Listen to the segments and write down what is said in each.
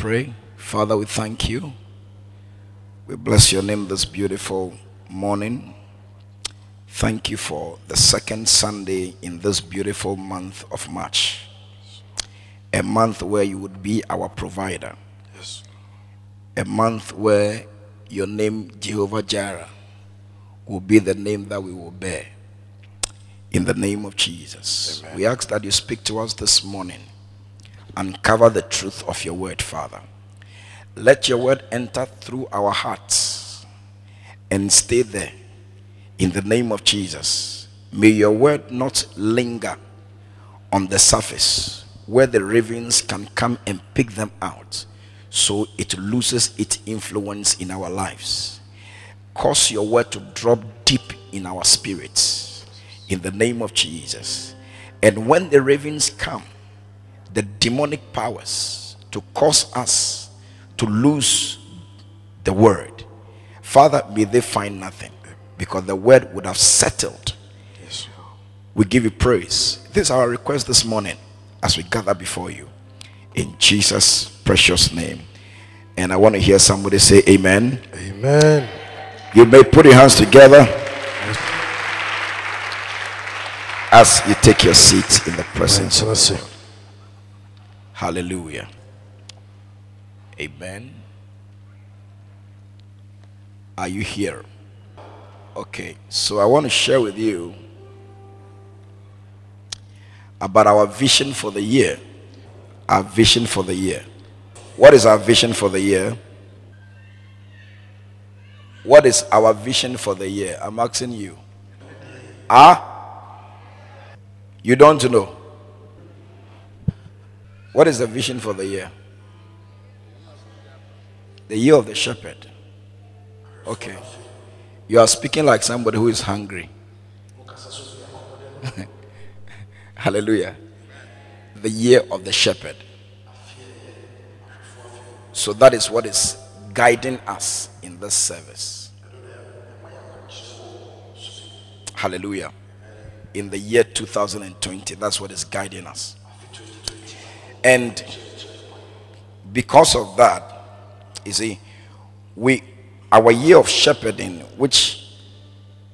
Pray. Father, we thank you. We bless your name this beautiful morning. Thank you for the second Sunday in this beautiful month of March. A month where you would be our provider. Yes. A month where your name, Jehovah Jireh, will be the name that we will bear. In the name of Jesus. Amen. We ask that you speak to us this morning. Uncover the truth of your word, Father. Let your word enter through our hearts and stay there. In the name of Jesus. May your word not linger on the surface where the ravens can come and pick them out, so it loses its influence in our lives. Cause your word to drop deep in our spirits. In the name of Jesus. And when the ravens come, the demonic powers to cause us to lose the word, Father, may they find nothing, because the word would have settled. Yes. We give you praise. This is our request this morning as we gather before you. In Jesus' precious name. And I want to hear somebody say amen. Amen. You may put your hands together as you take your seat in the presence of the Lord. Hallelujah. Amen. Are you here? Okay, so I want to share with you about our vision for the year. Our vision for the year. What is our vision for the year? What is our vision for the year? I'm asking you. You don't know. What is the vision for the year? The year of the shepherd. Okay. You are speaking like somebody who is hungry. Hallelujah. The year of the shepherd. So that is what is guiding us in this service. Hallelujah. In the year 2020, that's what is guiding us. And because of that, you see, our year of shepherding, which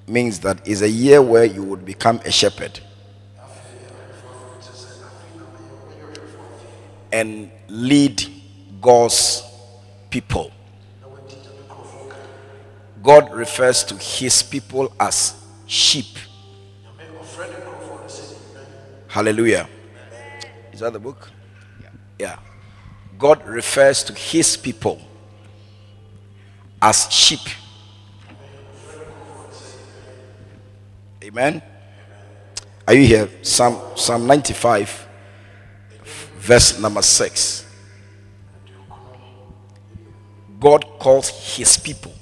means that is a year where you would become a shepherd. And lead God's people. God refers to his people as sheep. Hallelujah. Is that the book? Yeah. God refers to his people as sheep. Amen. Are you here? Psalm 95, verse number 6. God calls his people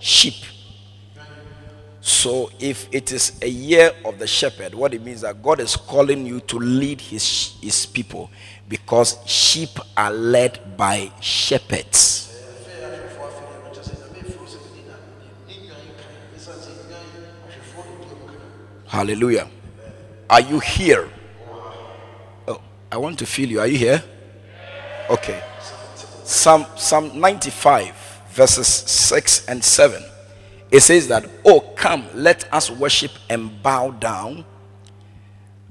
sheep. So if it is a year of the shepherd, what it means is that God is calling you to lead his people, because sheep are led by shepherds. Hallelujah. Are you here? Oh, I want to feel you. Are you here? Okay. Psalm 95, verses 6 and 7. It says that, oh, come, let us worship and bow down.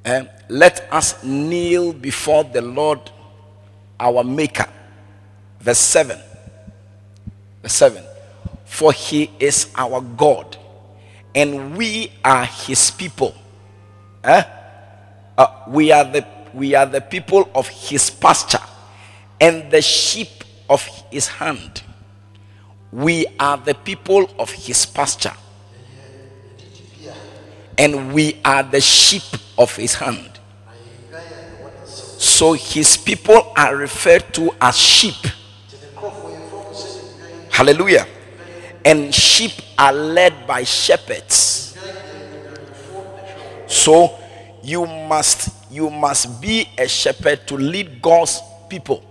And let us kneel before the Lord, our Maker. Verse 7. Verse 7. For he is our God, and we are his people. We are the people of his pasture, and the sheep of his hand. We are the people of his pasture, and we are the sheep of his hand. So his people are referred to as sheep. Hallelujah. And sheep are led by shepherds. So you must be a shepherd to lead God's people.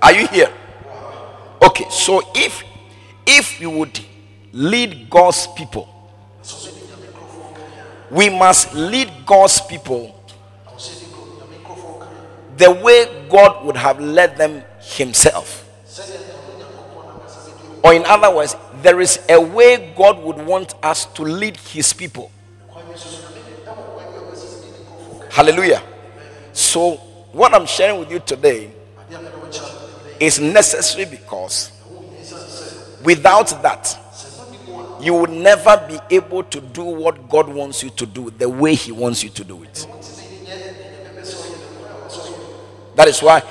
Are you here? Okay, so if you would lead God's people, we must lead God's people the way God would have led them himself. Or in other words, there is a way God would want us to lead his people. Hallelujah. So what I'm sharing with you today is necessary, because without that, you will never be able to do what God wants you to do the way he wants you to do it. That is why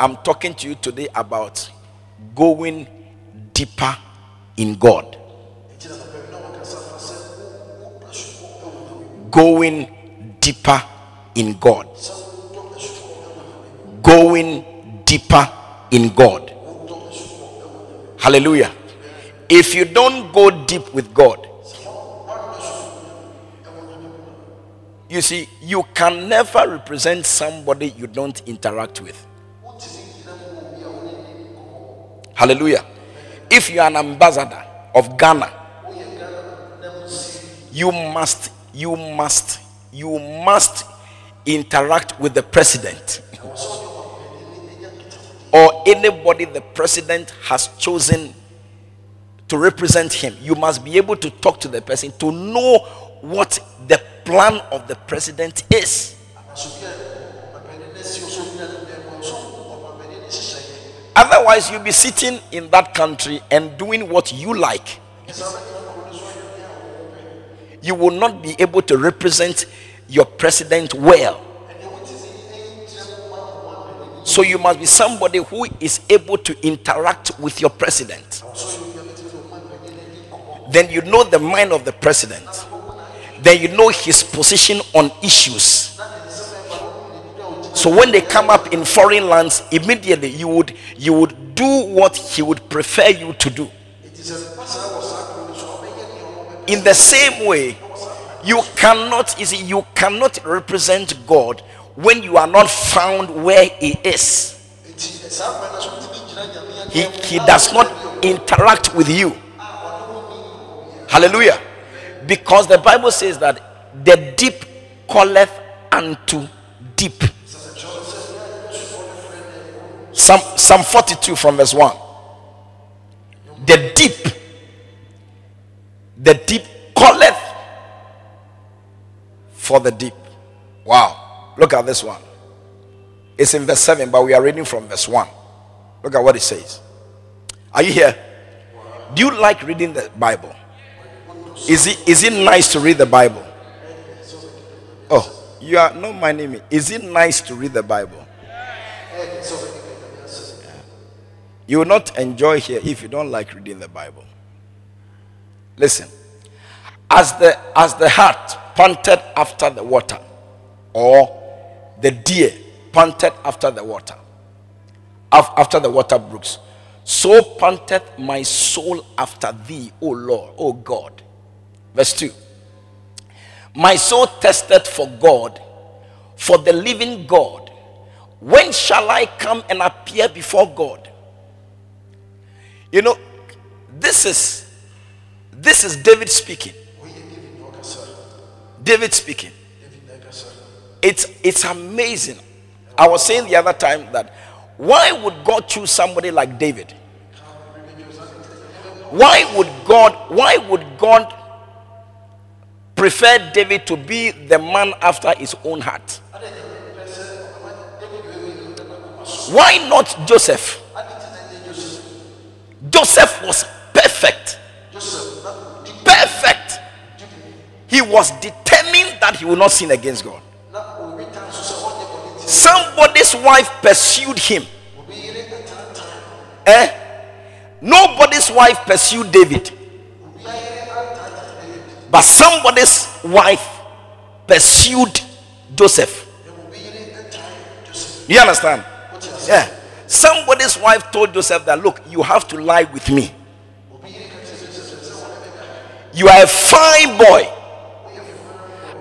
I'm talking to you today about going deeper in God. Going deeper in God. Going deeper in God. Hallelujah. If you don't go deep with God, you see, you can never represent somebody you don't interact with. Hallelujah. If you are an ambassador of Ghana, you must interact with the president or anybody the president has chosen to represent him. You must be able to talk to the person, to know what the plan of the president is. Otherwise, you'll be sitting in that country and doing what you like. You will not be able to represent your president well. So you must be somebody who is able to interact with your president. Then you know the mind of the president. Then you know his position on issues. So when they come up in foreign lands, immediately you would do what he would prefer you to do. In the same way, you cannot represent God when you are not found where he is. He does not interact with you. Hallelujah. Because the Bible says that the deep calleth unto deep. Psalm 42 from verse 1. The deep calleth for the deep. Wow. Look at this one. It's in verse 7, but we are reading from verse 1. Look at what it says. Are you here? Do you like reading the Bible? Is it nice to read the Bible? Oh, you are not minding me. Is it nice to read the Bible? You will not enjoy here if you don't like reading the Bible. Listen. As the hart panted after the water, or the deer panted after the water, after the water brooks, so panteth my soul after thee, O Lord, O God. Verse 2. My soul testeth for God, for the living God. When shall I come and appear before God? You know, this is David speaking. David speaking. It's amazing. I was saying the other time that why would God choose somebody like David? Why would God prefer David to be the man after his own heart? Why not Joseph? Joseph was perfect. Perfect. He was determined that he would not sin against God. Somebody's wife pursued him. Nobody's wife pursued David. But somebody's wife pursued Joseph. You understand? Yeah. Somebody's wife told Joseph that, look, you have to lie with me. You are a fine boy.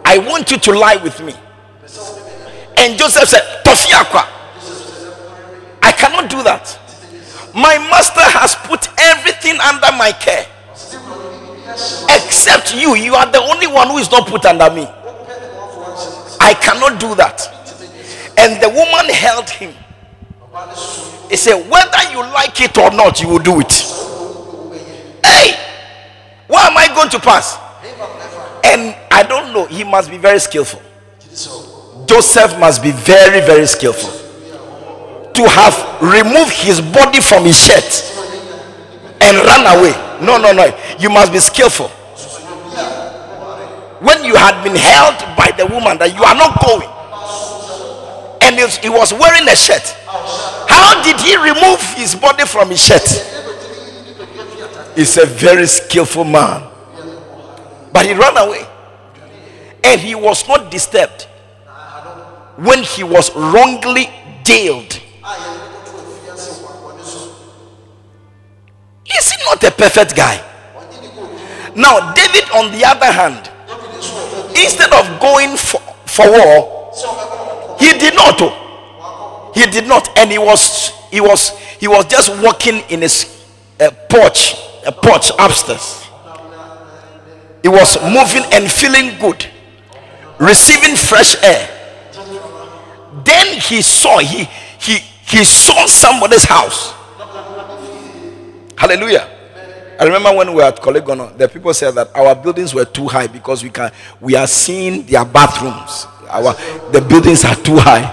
I want you to lie with me. And Joseph said, Tofiakwa, I cannot do that. My master has put everything under my care. Except you. You are the only one who is not put under me. I cannot do that. And the woman held him. He said, whether you like it or not, you will do it. Hey, why am I going to pass? And I don't know, he must be very skillful. Joseph must be very, very skillful to have removed his body from his shirt and run away. No, you must be skillful. When you had been held by the woman that you are not going, and he was wearing a shirt, how did he remove his body from his shirt? He's a very skillful man, but he ran away, and he was not disturbed when he was wrongly jailed. Is he not a perfect guy? Now David, on the other hand, instead of going for war, he did not, and he was just walking in his porch upstairs. He was moving and feeling good, receiving fresh air. Then he saw somebody's house. Hallelujah. I remember when we were at Kolegono, the people said that our buildings were too high because we are seeing their bathrooms. The buildings are too high.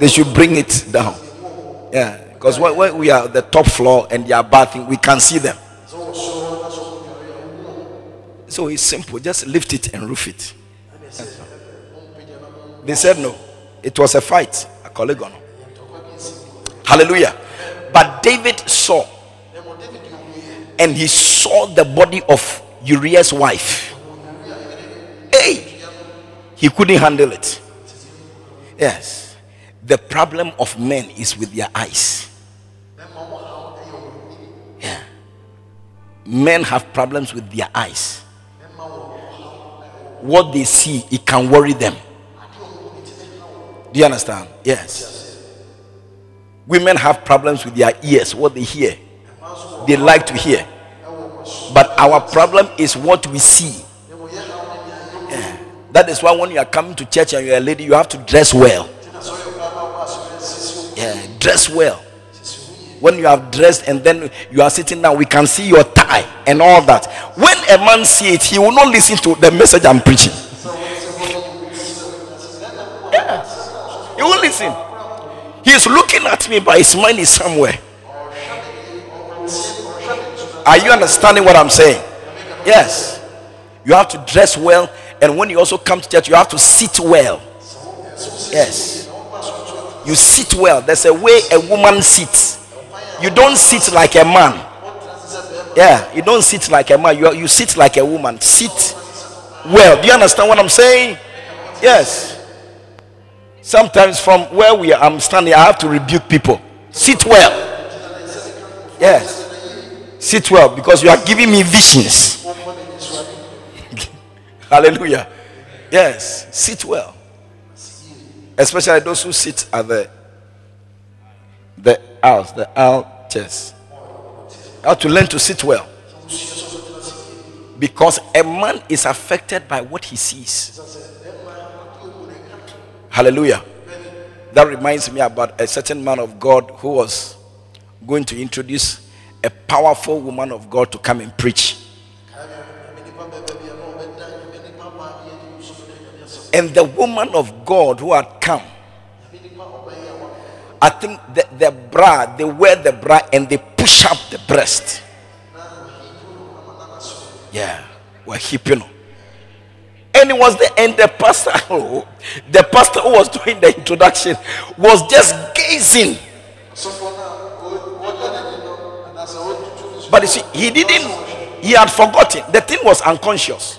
They should bring it down. Yeah, because when we are the top floor and they are bathing, we can see them. So it's simple. Just lift it and roof it. They said no. It was a fight at Kolegono. Hallelujah. But David saw. And he saw the body of Uriah's wife. Hey, he couldn't handle it. Yes, the problem of men is with their eyes. Yeah, men have problems with their eyes. What they see, it can worry them. Do you understand? Yes. Women have problems with their ears. What they hear, they like to hear. But our problem is what we see. Yeah. That is why when you are coming to church and you are a lady, you have to dress well. Yeah, dress well. When you have dressed and then you are sitting down, we can see your tie and all that. When a man sees it, he will not listen to the message I'm preaching. Yeah. He will listen. He is looking at me, but his mind is somewhere. Are you understanding what I'm saying? Yes. You have to dress well, and when you also come to church, you have to sit well. Yes. You sit well. There's a way a woman sits. You don't sit like a man. Yeah, you don't sit like a man. You sit like a woman. Sit well. Do you understand what I'm saying? Yes. Sometimes from where I'm standing, I have to rebuke people. Sit well. Yes. Sit well, because you are giving me visions. Hallelujah. Yes, sit well. Especially those who sit at the house, the altars. You have to learn to sit well. Because a man is affected by what he sees. Hallelujah. That reminds me about a certain man of God who was going to introduce a powerful woman of God to come and preach. And the woman of God who had come, I think they wear the bra and they push up the breast. Yeah, and it was the pastor who was doing the introduction was just gazing. But you see, he had forgotten. The thing was unconscious.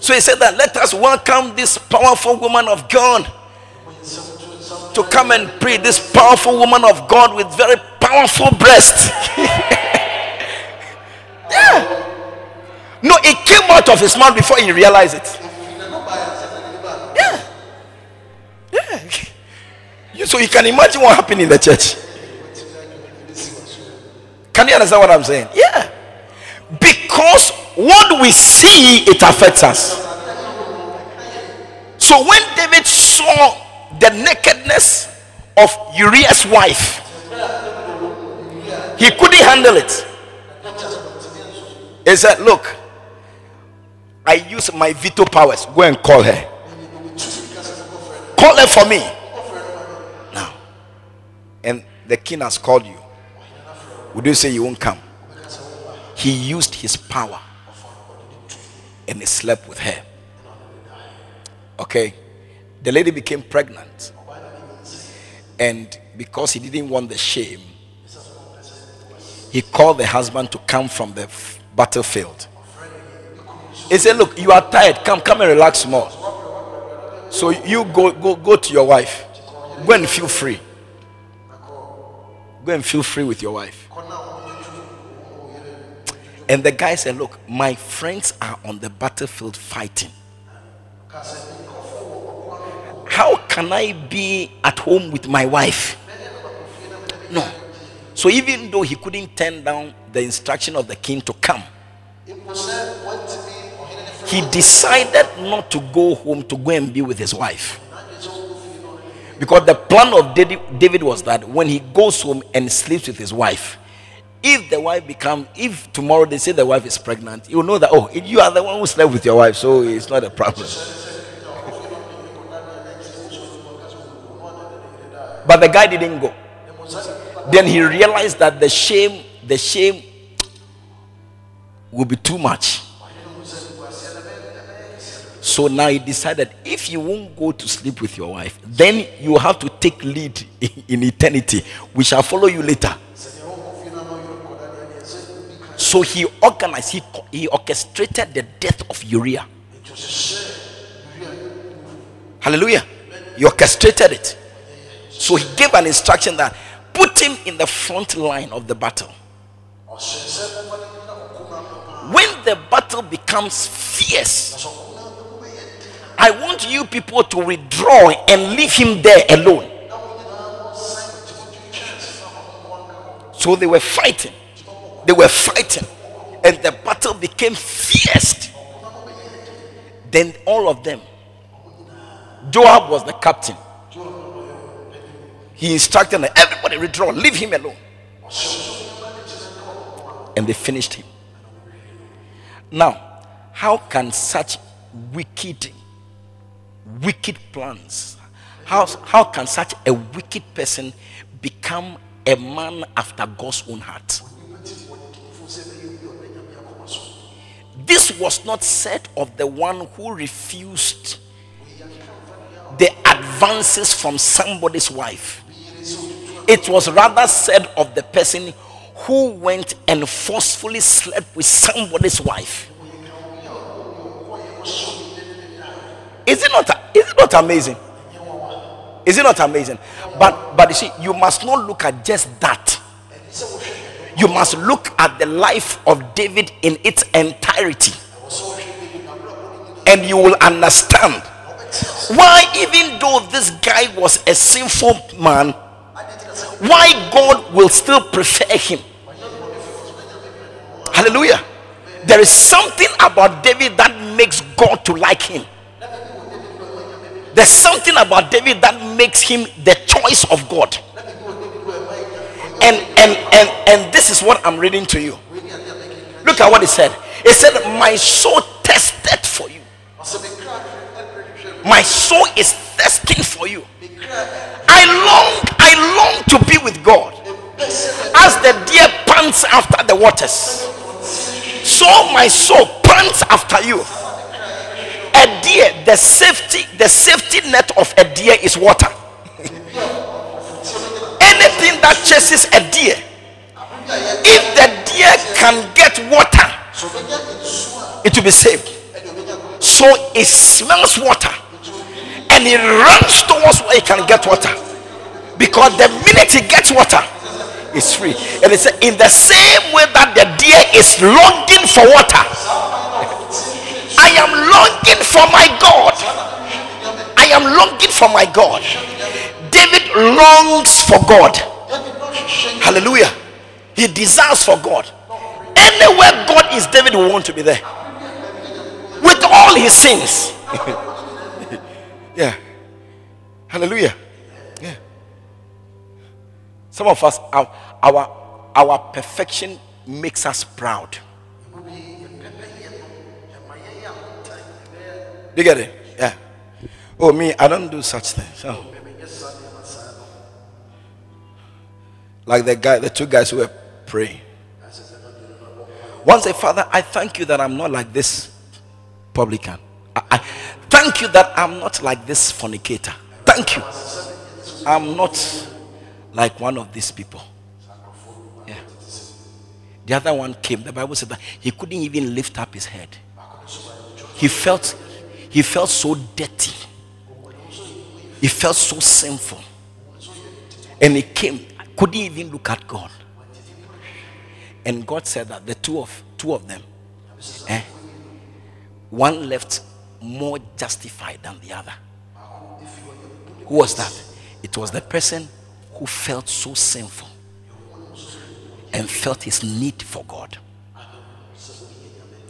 So he said that, let us welcome this powerful woman of God to come and pray. This powerful woman of God with very powerful breast. Yeah. No, it came out of his mouth before he realized it. Yeah. Yeah. So you can imagine what happened in the church. Can you understand what I'm saying? Yeah. Because what we see, it affects us. So when David saw the nakedness of Uriah's wife, he couldn't handle it. He said, look, I use my veto powers. Go and call her. Call her for me. Now. And the king has called you. Would you say you won't come? He used his power. And he slept with her. Okay. The lady became pregnant. And because he didn't want the shame, he called the husband to come from the battlefield. He said, look, you are tired. Come and relax more. So you go to your wife. Go and feel free. Go and feel free with your wife. And the guy said, look, my friends are on the battlefield fighting. How can I be at home with my wife? No. So even though he couldn't turn down the instruction of the king to come, he decided not to go home, to go and be with his wife. Because the plan of David was that when he goes home and sleeps with his wife, if tomorrow they say the wife is pregnant, you know that, oh, you are the one who slept with your wife, so it's not a problem. But the guy didn't go. Then he realized that the shame would be too much. So now he decided, if you won't go to sleep with your wife, then you have to take lead in eternity. We shall follow you later. So he orchestrated the death of Uriah. Hallelujah. He orchestrated it. So he gave an instruction that put him in the front line of the battle. When the battle becomes fierce, I want you people to withdraw and leave him there alone. So they were fighting. They were fighting. And the battle became fierce. Then all of them. Joab was the captain. He instructed them, everybody withdraw, leave him alone. And they finished him. Now, how can such wicked plans, how can such a wicked person become a man after God's own heart? This was not said of the one who refused the advances from somebody's wife. It was rather said of the person who went and forcefully slept with somebody's wife. Is it not amazing? Is it not amazing? But you see, you must not look at just that. You must look at the life of David in its entirety. And you will understand why, even though this guy was a sinful man, why God will still prefer him. Hallelujah. There is something about David that makes God to like him. There's something about David that makes him the choice of God. And this is what I'm reading to you. Look at what he said. He said, my soul thirsted for you. My soul is thirsting for you. I long to be with God. As the deer pants after the waters, so my soul pants after you. A deer, the safety net of a deer is water. Anything that chases a deer, if the deer can get water, it will be saved. So it smells water and it runs towards where it can get water, because the minute it gets water, it's free. And it's in the same way that the deer is longing for water, I am longing for my God. I am longing for my God. David longs for God. Hallelujah. He desires for God. Anywhere God is, David will want to be there. With all his sins. Yeah. Hallelujah. Yeah. Some of us, our perfection makes us proud. You get it? Yeah. Oh, me, I don't do such things. Oh. Like the two guys who were praying. One said, Father, I thank you that I'm not like this publican. I thank you that I'm not like this fornicator. Thank you. I'm not like one of these people. Yeah. The other one came. The Bible said that he couldn't even lift up his head. He felt so dirty. He felt so sinful. And he came. Couldn't even look at God. And God said that the two of them, one left more justified than the other. Who was that? It was the person who felt so sinful and felt his need for God.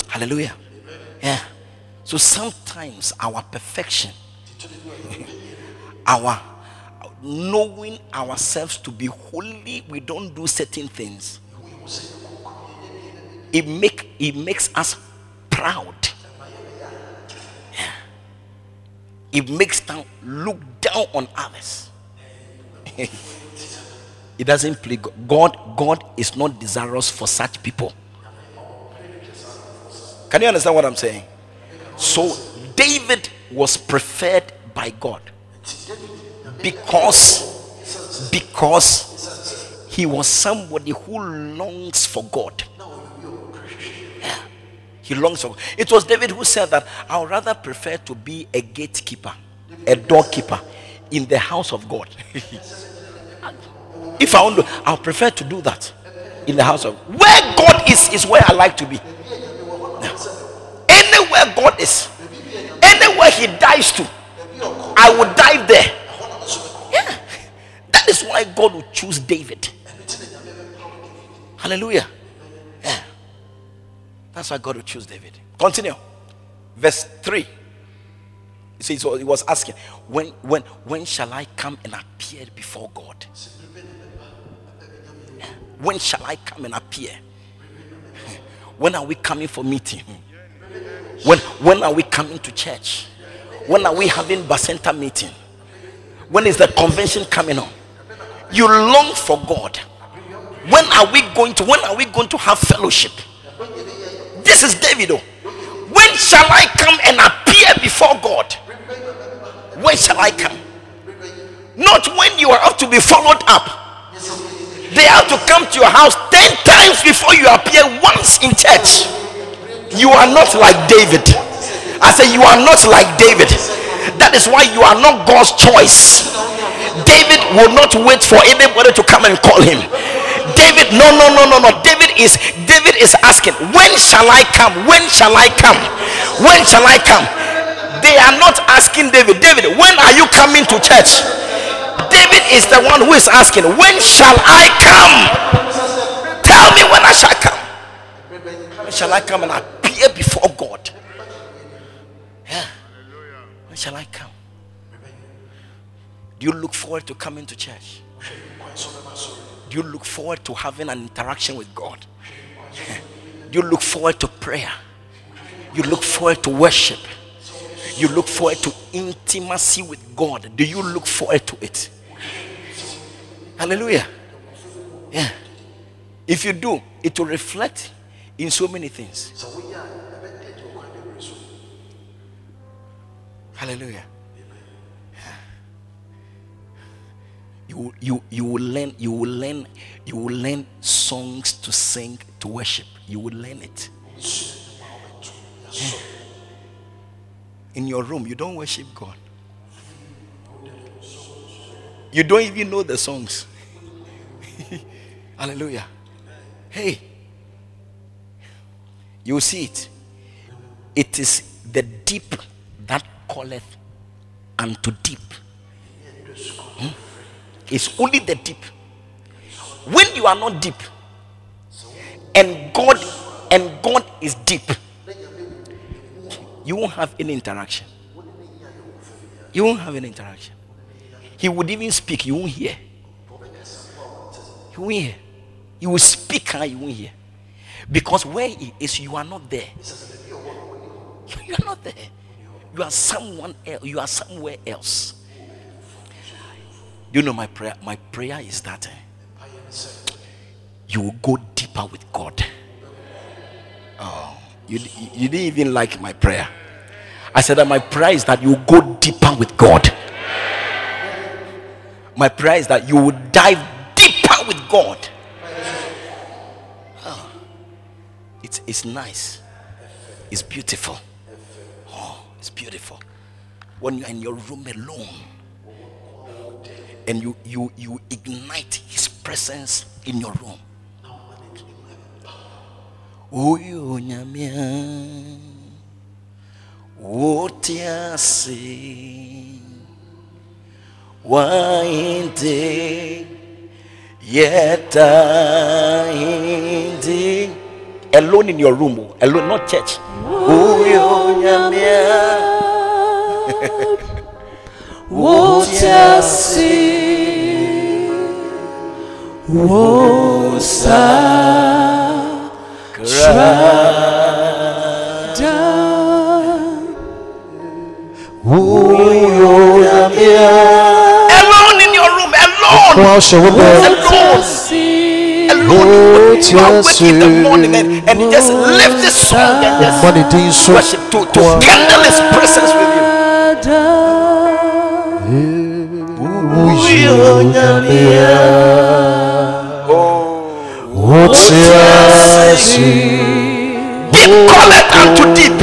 Hallelujah. Yeah. So sometimes our perfection, our knowing ourselves to be holy, we don't do certain things. It makes us proud. Yeah. It makes them look down on others. It doesn't please God. God is not desirous for such people. Can you understand what I'm saying? So David was preferred by God because he was somebody who longs for God. Yeah. He longs for God. It was David who said that I would rather prefer to be a gatekeeper, a doorkeeper in the house of God. If I want to, I'll prefer to do that in the house of God. Where God is where I like to be. Anywhere God is, anywhere he dies to, I will die there. Yeah. That is why God would choose David. Hallelujah. Yeah. That's why God would choose David. Continue. Verse 3. See, so he was asking, when shall I come and appear before God? When shall I come and appear? When are we coming for meeting? When are we coming to church? When are we having Basenta meeting? When is the convention coming on? You long for God. When are we going to have fellowship? This is David. When shall I come and appear before God? When shall I come? Not when you are up to be followed up. They have to come to your house 10 times before you appear once in church. You are not like David. I say you are not like David. That is why you are not God's choice. David will not wait for anybody to come and call him. David, no. David is asking, when shall I come? When shall I come? When shall I come? They are not asking David, David, when are you coming to church? David is the one who is asking, when shall I come? Tell me when I shall come. When shall I come and appear before God? Yeah. When shall I come? Do you look forward to coming to church? Do you look forward to having an interaction with God? Do you look forward to prayer? You look forward to worship? You look forward to intimacy with God? Do you look forward to it? Hallelujah. Yeah. If you do, it will reflect in so many things. Hallelujah. Yeah. You will learn songs to sing, to worship. You will learn it. Yeah. In your room, you don't worship God. You don't even know the songs. Hallelujah. Hey, you see it. It is the deep that calleth unto deep. Hmm? It's only the deep. When you are not deep, and God is deep, you won't have any interaction. You won't have any interaction. He would even speak, you won't hear. You won't hear. You will speak and you won't hear. Because where it is, you are not there. You are not there. You are someone else. You are somewhere else. You know, my prayer is that you will go deeper with God. Oh, you didn't even like my prayer. I said that my prayer is that you go deeper with God. My prayer is that you will dive deeper with God. Oh, it's nice. It's beautiful. Oh, it's beautiful. When you're in your room alone and you ignite His presence in your room. Oh, you nyamia. What you see, why indeed, yet indeed. Alone in your room, alone, not church. What you see, what alone in your room, alone. Alone. When you are awake in the morning and you just lift this song and just worship to kindle His presence with you. Deep calleth unto deep.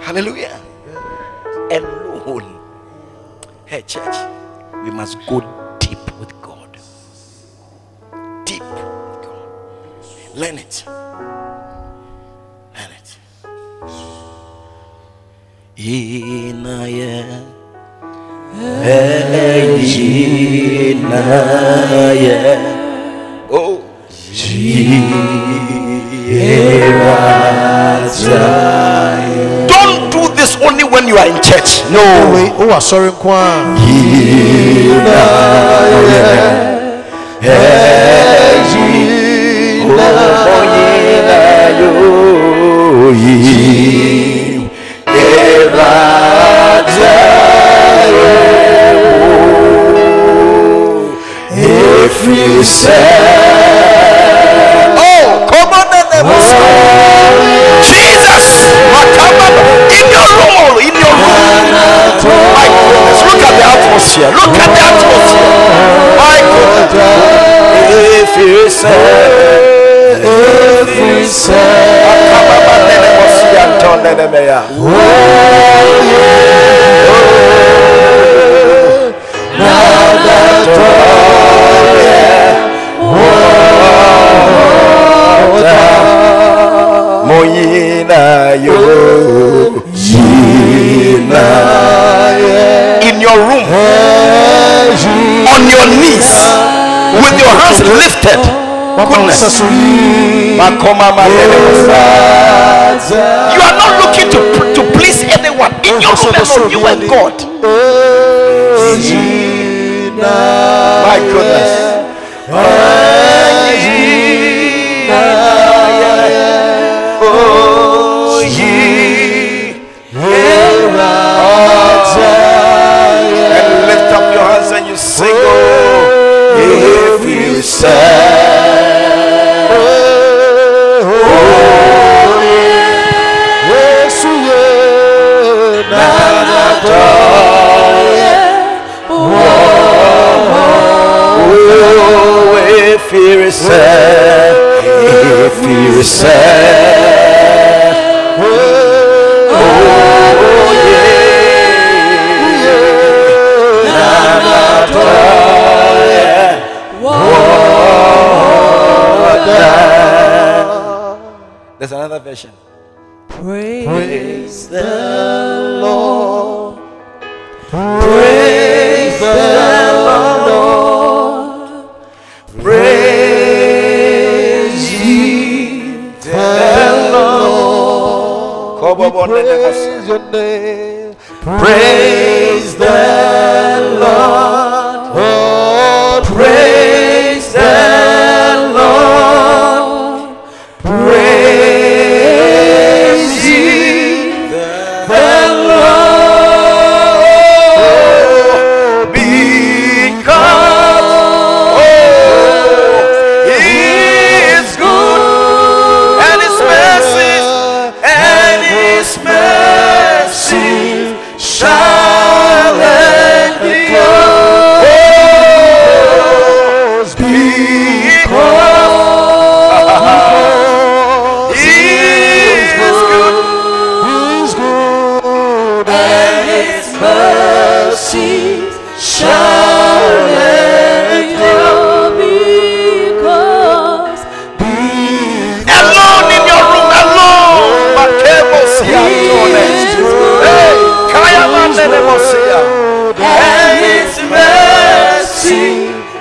Hallelujah. Alone. Hey, church, we must go deep with God. Deep with God. Learn it. Don't do this only when you are in church. No. Oh, sorry. If you say, oh, come on, Jesus, in your room, my goodness, look at the atmosphere, my goodness. If you say, in your room, on your knees, with your hands lifted, goodness. You are not looking to please anyone. In your room alone, you and God. My goodness. There's another version. Praise the Lord. Praise the Lord. Praise ye the Lord. Praise your name. Praise the Lord. Oh, praise the Lord. Praise ye the Lord. Because He is good, and His mercies, shall endure, because He is good, and His mercy shall endure, because alone in your room, alone, my cables here. And His mercy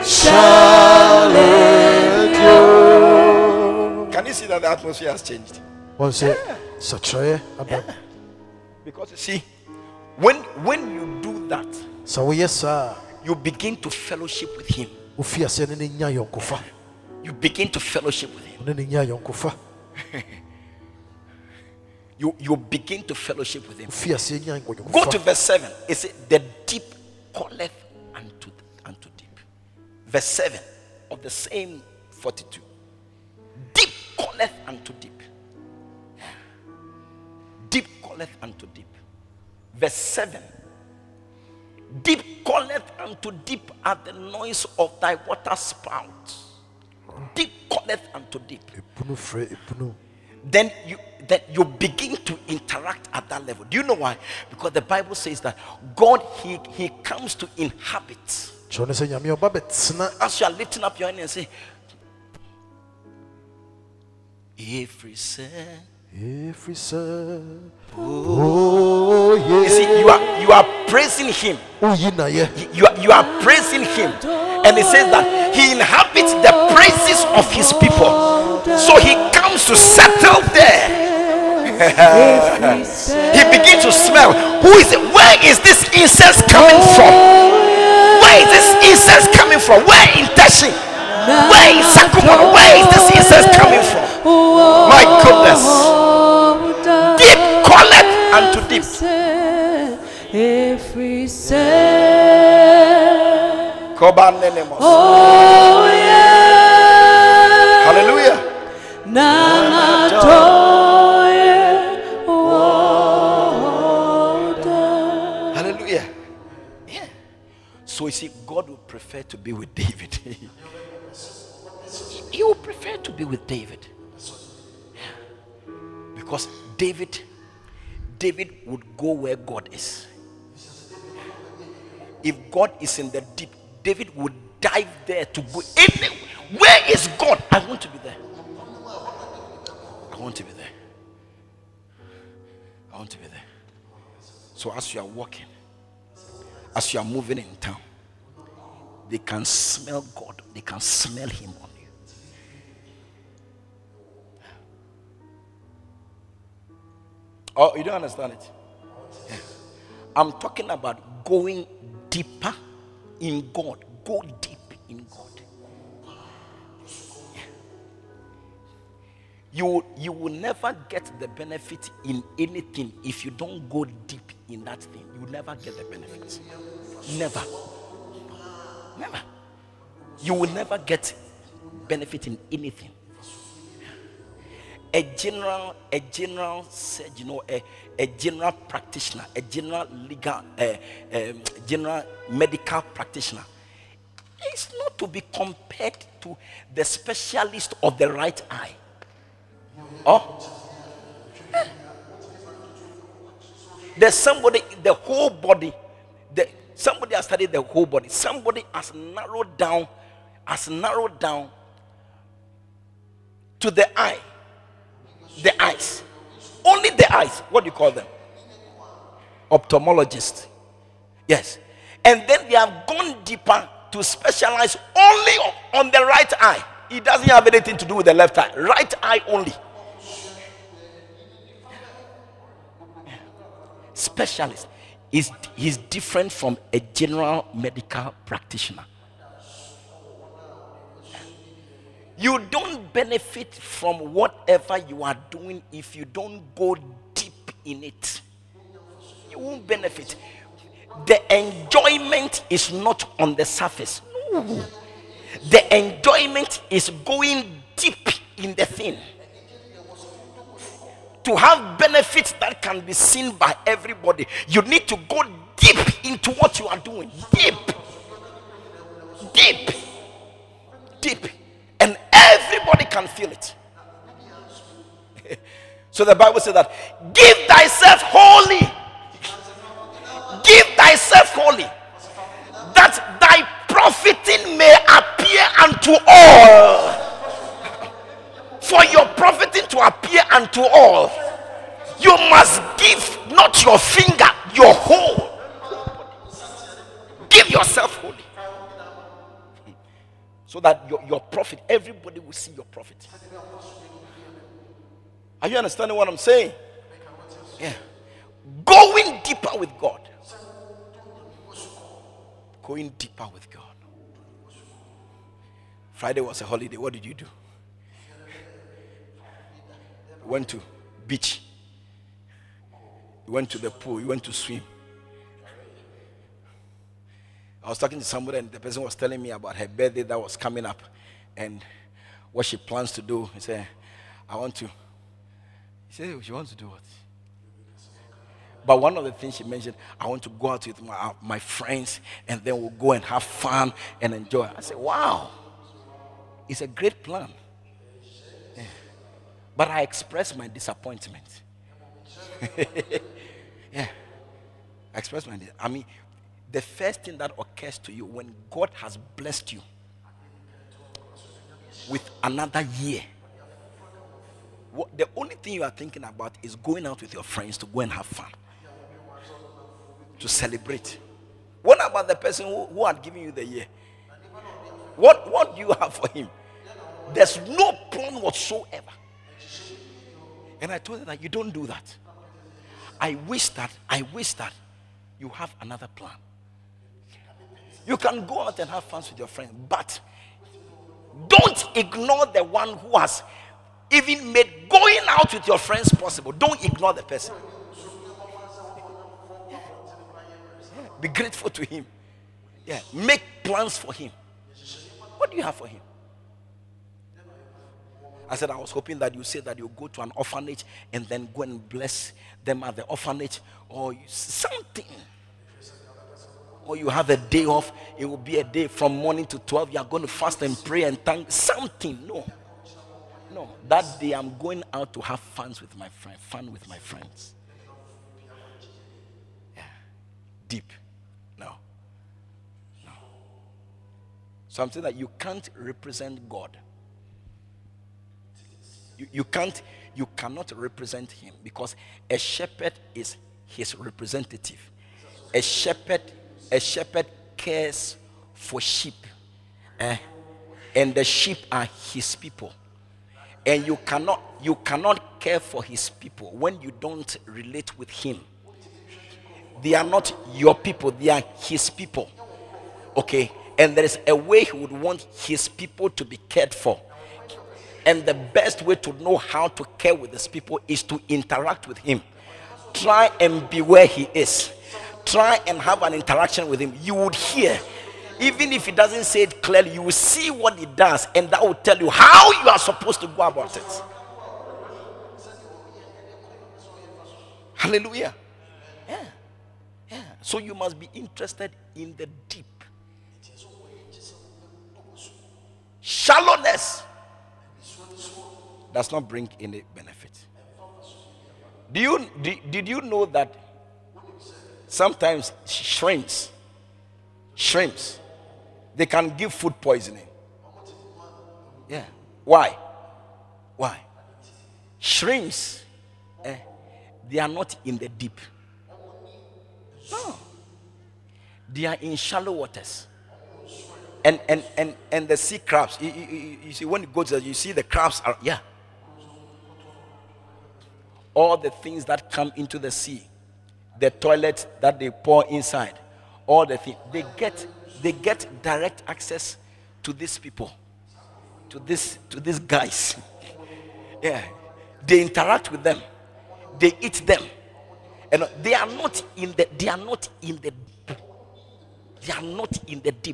shall endure. Can you see that the atmosphere has changed? Yeah. Because you see, when you do that, you begin to fellowship with Him. You begin to fellowship with Him. You begin to fellowship with Him. Go to verse 7. It says, the deep calleth unto deep. Verse 7 of the same 42. Deep calleth unto deep. Deep calleth unto deep. Verse 7. Deep calleth unto deep at the noise of thy water spout. Deep calleth unto deep. Then you begin to interact at that level. Do you know why? Because the Bible says that God, He comes to inhabit. As you are lifting up your hand and say, every cell. Oh, yeah. You see, you are praising Him. You are praising Him, and it says that He inhabits the praises of His people. So He comes to settle there. He begins to smell. Who is it? Where is this incense coming from? Where is this incense coming from? Where in Teshi? Where in Sakumono? Where is this incense coming from? My goodness. Deep calleth unto deep. Oh yeah. Hallelujah. Hallelujah. Yeah. So you see, God would prefer to be with David. He would prefer to be with David. Yeah. Because David would go where God is. If God is in the deep, David would dive there to go. Where is God? I want to be there. I want to be there. So as you are walking, as you are moving in town, they can smell God. They can smell Him on you. Oh, you don't understand it? Yeah. I'm talking about going deeper in God. Go deep in God. You will never get the benefit in anything if you don't go deep in that thing. You will never get the benefit. Never. You will never get benefit in anything. A general surgeon, you know, a general practitioner, a general legal, general medical practitioner, is not to be compared to the specialist of the right eye. Oh, there's somebody in the whole body. Somebody has studied the whole body. Somebody has narrowed down to the eye. The eyes. Only the eyes. What do you call them? Ophthalmologists. Yes. And then they have gone deeper to specialize only on the right eye. It doesn't have anything to do with the left eye. Right eye only. Specialist is he's different from a general medical practitioner. You don't benefit from whatever you are doing if you don't go deep in it. You won't benefit. The enjoyment is not on the surface. No. The enjoyment is going deep in the thing. To have benefits that can be seen by everybody, you need to go deep into what you are doing. Deep. Deep. Deep. And everybody can feel it. So the Bible says that, give thyself wholly. Give thyself wholly, that thy profiting may appear unto all. For your profiting to appear unto all, you must give, not your finger, your whole. Give yourself wholly. So that your profit, everybody will see your profit. Are you understanding what I'm saying? Yeah. Going deeper with God. Going deeper with God. Friday was a holiday. What did you do? You went to beach. You went to the pool. You went to swim. I was talking to somebody and the person was telling me about her birthday that was coming up and what she plans to do. He said, I want to. He said, she wants to do what? But one of the things she mentioned, I want to go out with my friends and then we'll go and have fun and enjoy. I said, wow, it's a great plan. Yeah. But I expressed my disappointment. Yeah, I expressed my disappointment. I mean, the first thing that occurs to you when God has blessed you with another year, the only thing you are thinking about is going out with your friends to go and have fun. To celebrate. What about the person who had given you the year? What do you have for him? There's no plan whatsoever. And I told her that you don't do that. I wish that you have another plan. You can go out and have fun with your friends, but don't ignore the one who has even made going out with your friends possible. Don't ignore the person. Yeah. Yeah. Be grateful to him. Yeah. Make plans for him. What do you have for him? I said, I was hoping that you say that you go to an orphanage and then go and bless them at the orphanage or something. Or you have a day off. It will be a day from morning to 12. You are going to fast and pray and thank something. No. No. That day I'm going out to have fun with my friends. Yeah. Deep. No. No. Something that you can't represent God. You cannot represent him, because a shepherd is his representative. A shepherd cares for sheep, and the sheep are his people. And you cannot care for his people when you don't relate with him. They are not your people, they are his people. Okay, and there is a way he would want his people to be cared for. And the best way to know how to care with these people is to interact with him. Try and be where he is. Try and have an interaction with him. You would hear. Even if he doesn't say it clearly, you will see what he does. And that will tell you how you are supposed to go about it. Hallelujah. Yeah. Yeah. So you must be interested in the deep. Shallowness does not bring any benefit. Did you know that sometimes shrimps, they can give food poisoning? Yeah. Why? Shrimps, they are not in the deep. No. They are in shallow waters. And the sea crabs, you see, when you go to that, you see the crabs are, yeah. All the things that come into the sea, the toilets that they pour inside, all the things, they get direct access to these people, to these guys. Yeah. They interact with them, they eat them, and they are not in the deep.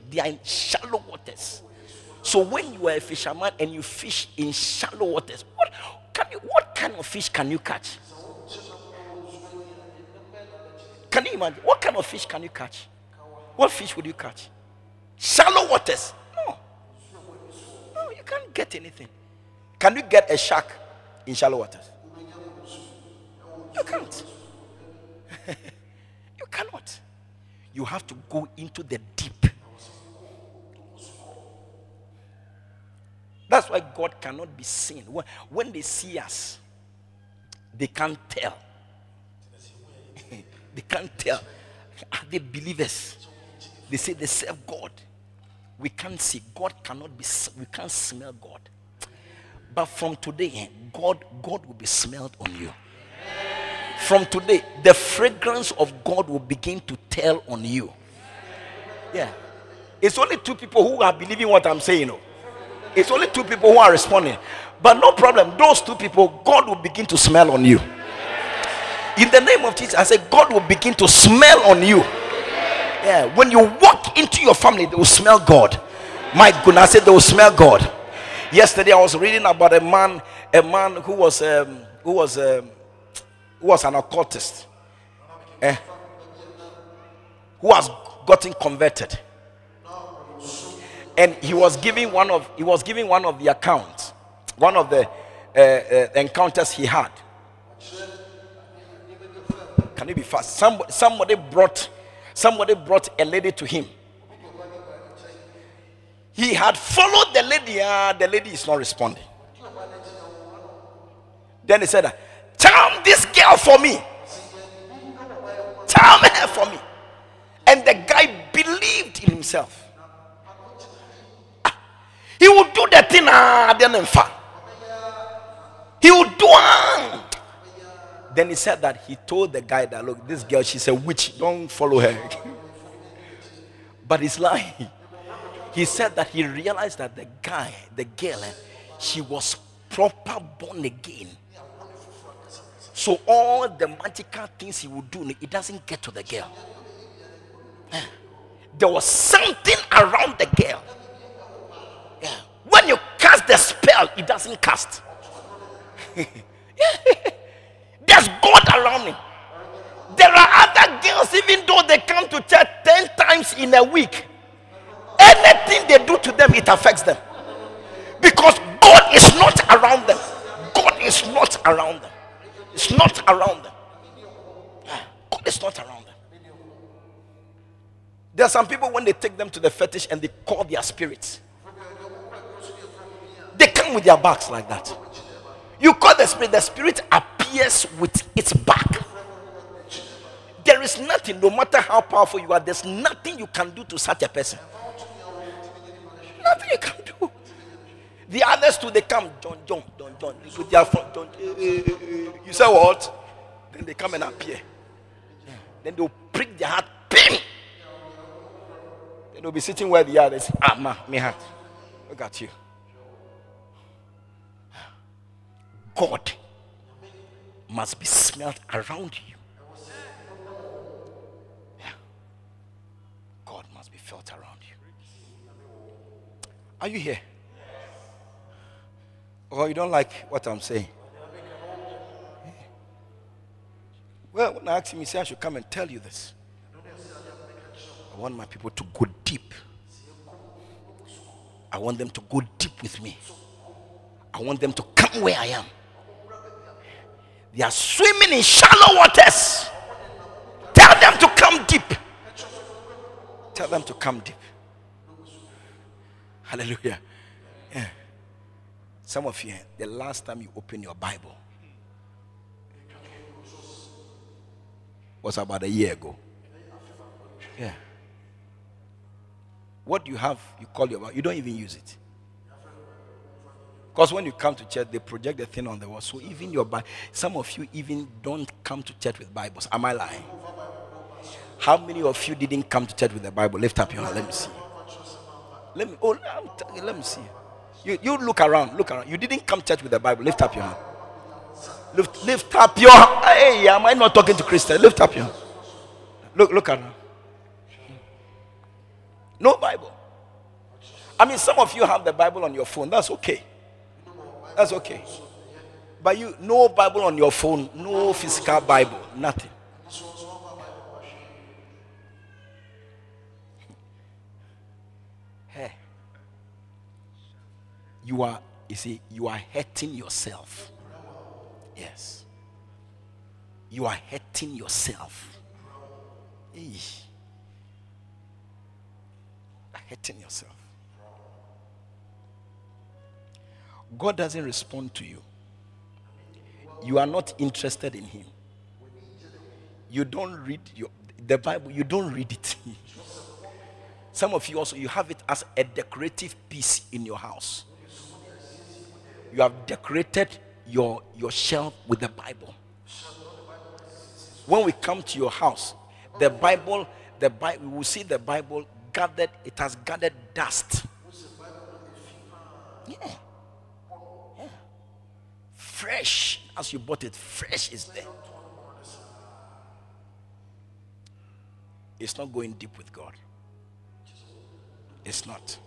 They are in shallow waters. So when you are a fisherman and you fish in shallow waters, what kind of fish can you catch? Can you imagine? What kind of fish can you catch? What fish would you catch? Shallow waters? No. No, you can't get anything. Can you get a shark in shallow waters? You can't. You cannot. You have to go into the deep. That's why God cannot be seen. When they see us, they can't tell. They can't tell. Are they believers? They say they serve God. We can't see. God cannot be. We can't smell God. But from today, God will be smelled on you. From today, the fragrance of God will begin to tell on you. Yeah. It's only two people who are believing what I'm saying. No? It's only two people who are responding. But no problem. Those two people, God will begin to smell on you. In the name of Jesus, I say God will begin to smell on you. Yeah. When you walk into your family, they will smell God. My goodness, I said they will smell God. Yesterday, I was reading about a man who was an occultist, who has gotten converted, and he was giving one of the accounts, one of the encounters he had. Can you be fast? Somebody brought a lady to him. He had followed the lady. The lady is not responding. Then he said, "Charm this girl for me. Charm her for me." And the guy believed in himself. He would do the thing. He would do it. Then he said that he told the guy that, "Look, this girl, she's a witch. Don't follow her." But he's lying. He said that he realized that the girl, she was proper born again. So all the magical things he would do, it doesn't get to the girl. There was something around the girl. When you cast the spell, it doesn't cast. There's God around him. There are other girls, even though they come to church 10 times in a week, anything they do to them, it affects them. Because God is not around them. God is not around them. It's not around them. God is not around them. There are some people, when they take them to the fetish and they call their spirits, they come with their backs like that. You call the spirit appears with its back. There is nothing, no matter how powerful you are, there's nothing you can do to such a person. Nothing you can do. The others too, they come, John. You say what? Then they come and appear. Yeah. Then they'll prick their heart, bang! Then they'll be sitting where the others. Ah, my heart. Look at you. God must be smelled around you. Yeah. God must be felt around you. Are you here? Or you don't like what I'm saying? Yeah. Well, when I asked him, he said, "I should come and tell you this. I want my people to go deep. I want them to go deep with me. I want them to come where I am. They are swimming in shallow waters. Tell them to come deep. Tell them to come deep." Hallelujah. Yeah. Some of you, the last time you opened your Bible, was about a year ago. Yeah. What you have, you call your mouth. You don't even use it. Because when you come to church, they project the thing on the wall. So even your Bible, some of you even don't come to church with Bibles. Am I lying? How many of you didn't come to church with the Bible? Lift up your hand. Let me see. Let me see. You look around. Look around. You didn't come to church with the Bible. Lift up your hand. Lift up your hand. Hey, am I not talking to Christians? Lift up your hand. Look around. No Bible. I mean, some of you have the Bible on your phone. That's okay. That's okay. But you, no Bible on your phone, no physical Bible, nothing. Hey. You are hurting yourself. Yes. You are hurting yourself. Hey. Hurting yourself. God doesn't respond to you. You are not interested in him. You don't read the Bible. You don't read it. Some of you also, you have it as a decorative piece in your house. You have decorated your shelf with the Bible. When we come to your house, the Bible, we will see the Bible gathered. It has gathered dust. Yeah. Fresh, as you bought it, fresh is there. It's not going deep with God. It's not.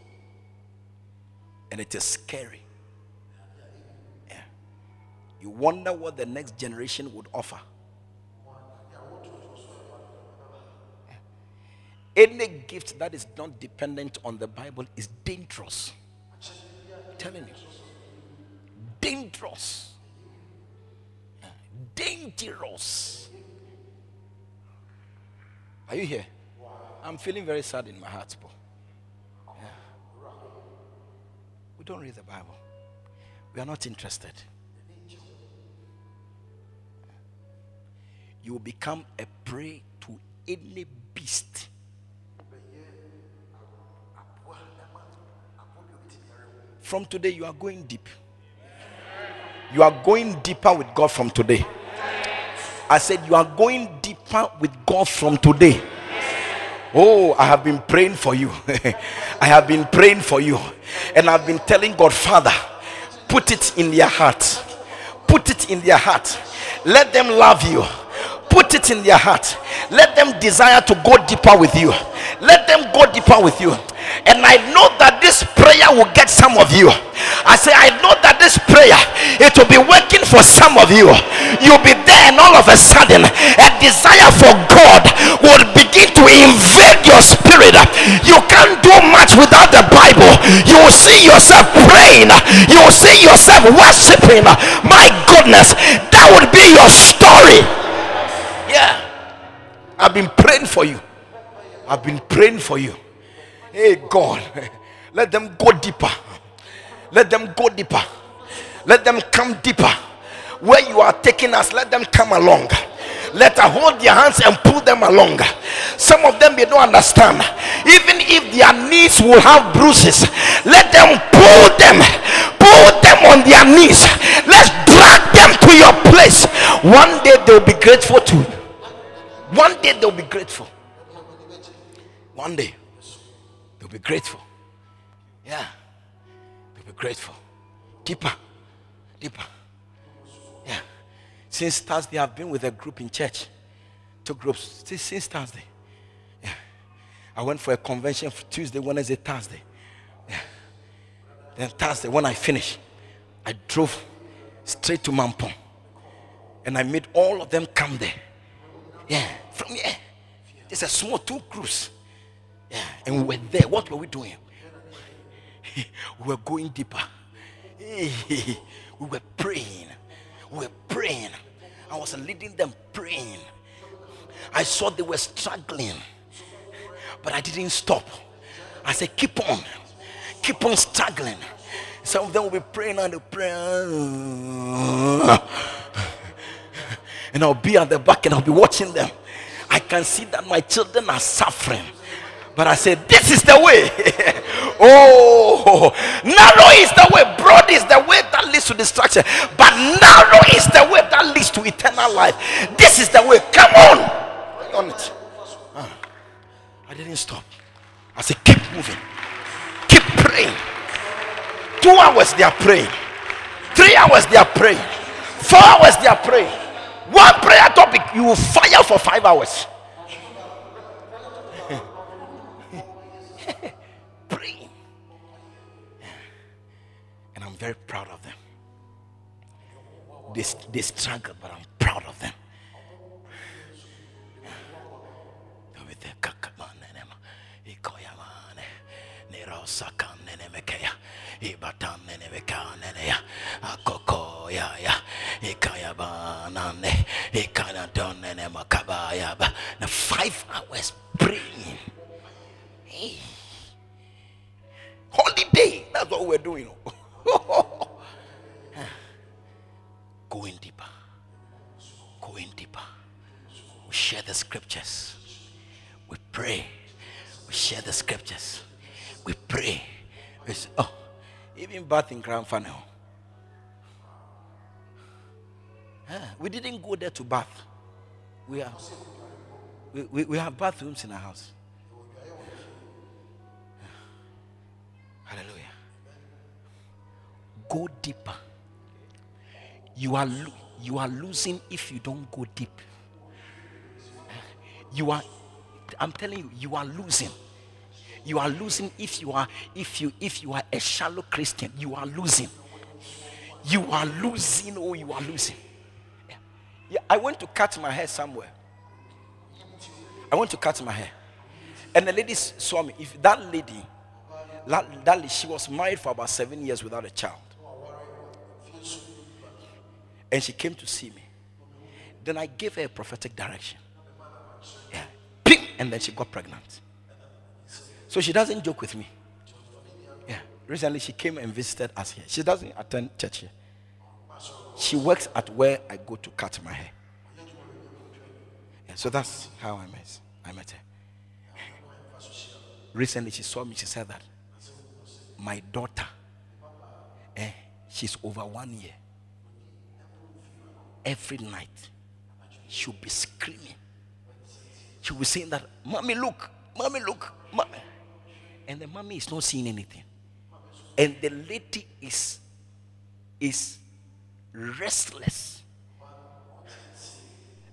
And it is scary. Yeah. You wonder what the next generation would offer. Yeah. Any gift that is not dependent on the Bible is dangerous. I'm telling you. Dangerous. Dangerous. Are you here? I'm feeling very sad in my heart, Paul. Yeah. We don't read the Bible. We are not interested. You will become a prey to any beast. From today, you are going deep. You are going deeper with God from today. I said you are going deeper with God from today. Oh, I have been praying for you. I have been praying for you. And I've been telling God, Father, put it in their heart. Put it in their heart. Let them love you. Put it in their heart. Let them desire to go deeper with you. Let them go deeper with you. And I know that this prayer will get some of you. I say, I know that this prayer, it will be working for some of you. You'll be there, and all of a sudden, a desire for God will begin to invade your spirit. You can't do much without the Bible. You will see yourself praying. You will see yourself worshiping. My goodness, that would be your story. Yeah. I've been praying for you. I've been praying for you. Hey God, let them go deeper. Let them go deeper. Let them come deeper. Where you are taking us, let them come along. Let her hold their hands and pull them along. Some of them, they don't understand. Even if their knees will have bruises, let them pull them. Pull them on their knees. Let's drag them to your place. One day they'll be grateful to you. One day they'll be grateful. One day. They'll be grateful. Yeah. They'll be grateful. Deeper. Deeper. Yeah. Since Thursday, I've been with a group in church. 2 groups. Since Thursday. Yeah. I went for a convention for Tuesday, Wednesday, Thursday. Yeah. Then Thursday, when I finished, I drove straight to Mampong. And I made all of them come there. Yeah. From here. It's a small 2 groups. Yeah, and we were there. What were we doing? We were going deeper. We were praying. We were praying. I was leading them praying. I saw they were struggling. But I didn't stop. I said, keep on. Keep on struggling. Some of them will be praying and they'll pray. And I'll be at the back and I'll be watching them. I can see that my children are suffering. But I said, this is the way. Oh, narrow is the way. Broad is the way that leads to destruction. But narrow is the way that leads to eternal life. This is the way. Come on. On it. I didn't stop. I said, keep moving. Keep praying. 2 hours they are praying. 3 hours they are praying. 4 hours they are praying. One prayer topic, you will fire for 5 hours. Praying. And I'm very proud of them. They struggle, but I'm proud of them. Now 5 hours praying. Hey. Holiday. That's what we're doing. Going deeper. Going deeper. We share the scriptures. We pray. We share the scriptures. We pray. We say, oh, even bath in Grand Funnel. We didn't go there to bath. We have bathrooms in our house. Hallelujah. Go deeper. You are losing if you don't go deep. I'm telling you, you are losing. You are losing if you are a shallow Christian. You are losing. You are losing. Oh, you are losing. Yeah, I went to cut my hair somewhere. I went to cut my hair, and the lady saw me. If that lady, she was married for about 7 years without a child, and she came to see me. Then I gave her a prophetic direction. Yeah, ping, and then she got pregnant. So she doesn't joke with me. Yeah, recently she came and visited us here. She doesn't attend church here. She works at where I go to cut my hair. Yeah, so that's how I met her. Recently she saw me, she said that my daughter, she's over 1 year. Every night she'll be screaming. She'll be saying that, mommy look, mommy look, mommy. And the mommy is not seeing anything. And the lady is restless.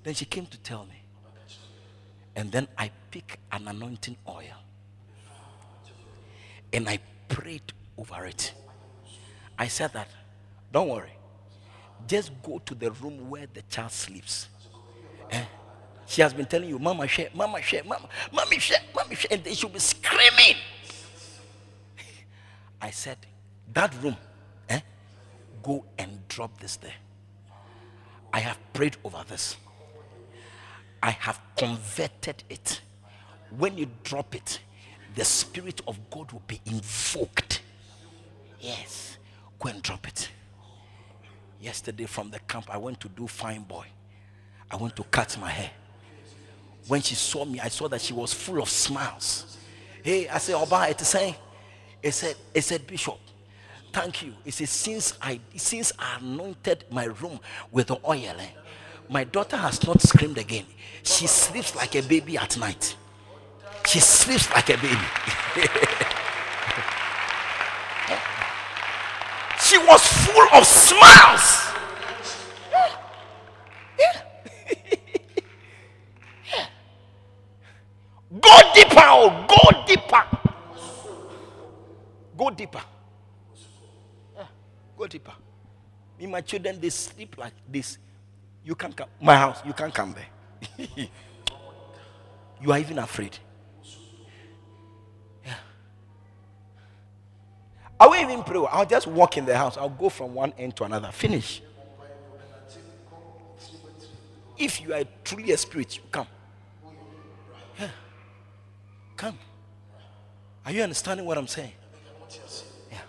Then she came to tell me, and then I picked an anointing oil and I prayed over it. I said that, don't worry, just go to the room where the child sleeps. She has been telling you, mama share, mama share, mama, mommy share, mommy share, and then she'll be screaming. I said, that room, go and drop this there. I have prayed over this. I have converted it. When you drop it, the Spirit of God will be invoked. Yes. Go and drop it. Yesterday from the camp, I went to do fine boy. I went to cut my hair. When she saw me, I saw that she was full of smiles. Hey, I said, Oba, it said, Bishop, thank you. He says, since I anointed my room with the oil, my daughter has not screamed again. She sleeps like a baby at night. She sleeps like a baby. She was full of smiles. Go deeper, oh, go deeper. Go deeper. Go deeper. Me, my children, they sleep like this. You can't come. My house, you can't come there. You are even afraid. Yeah. I won't even pray. I'll just walk in the house. I'll go from one end to another. Finish. If you are truly a spirit, you come. Yeah. Come. Are you understanding what I'm saying? Yeah.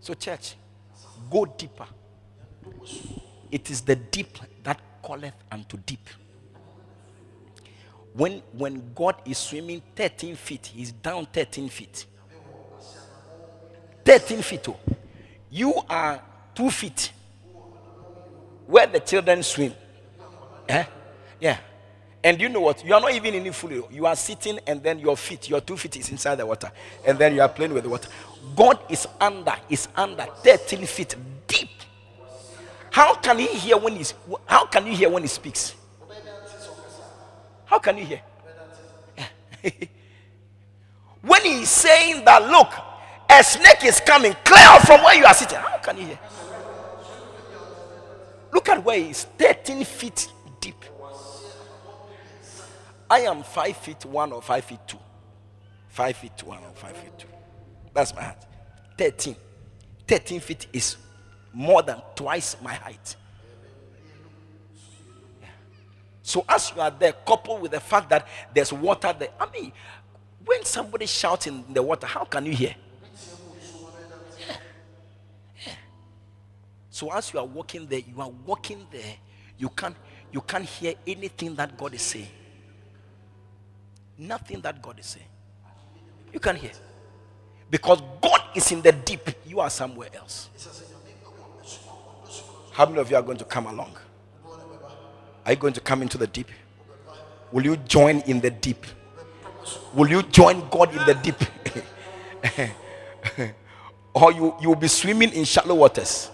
So, church. Go deeper. It is the deep that calleth unto deep. When God is swimming 13 feet, he's down 13 feet. 13 feet. Oh. You are 2 feet where the children swim. Eh? Yeah. And you know what? You are not even in the full. You are sitting and then your 2 feet is inside the water. And then you are playing with the water. God is under 13 feet deep. How can you hear when he speaks? How can you hear? When he's saying that, look, a snake is coming, clear out from where you are sitting. How can you hear? Look at where he is, 13 feet deep. I am 5'1" or 5'2". 5'1" or 5'2". That's my height. 13. 13 feet is more than twice my height. So as you are there, coupled with the fact that there's water there. I mean, when somebody shouts in the water, how can you hear? Yeah. Yeah. So as you are walking there, you can't hear anything that God is saying. Nothing that God is saying. You can't hear. Because God is in the deep. You are somewhere else. How many of you are going to come along? Are you going to come into the deep? Will you join in the deep? Will you join God in the deep? Or you will be swimming in shallow waters.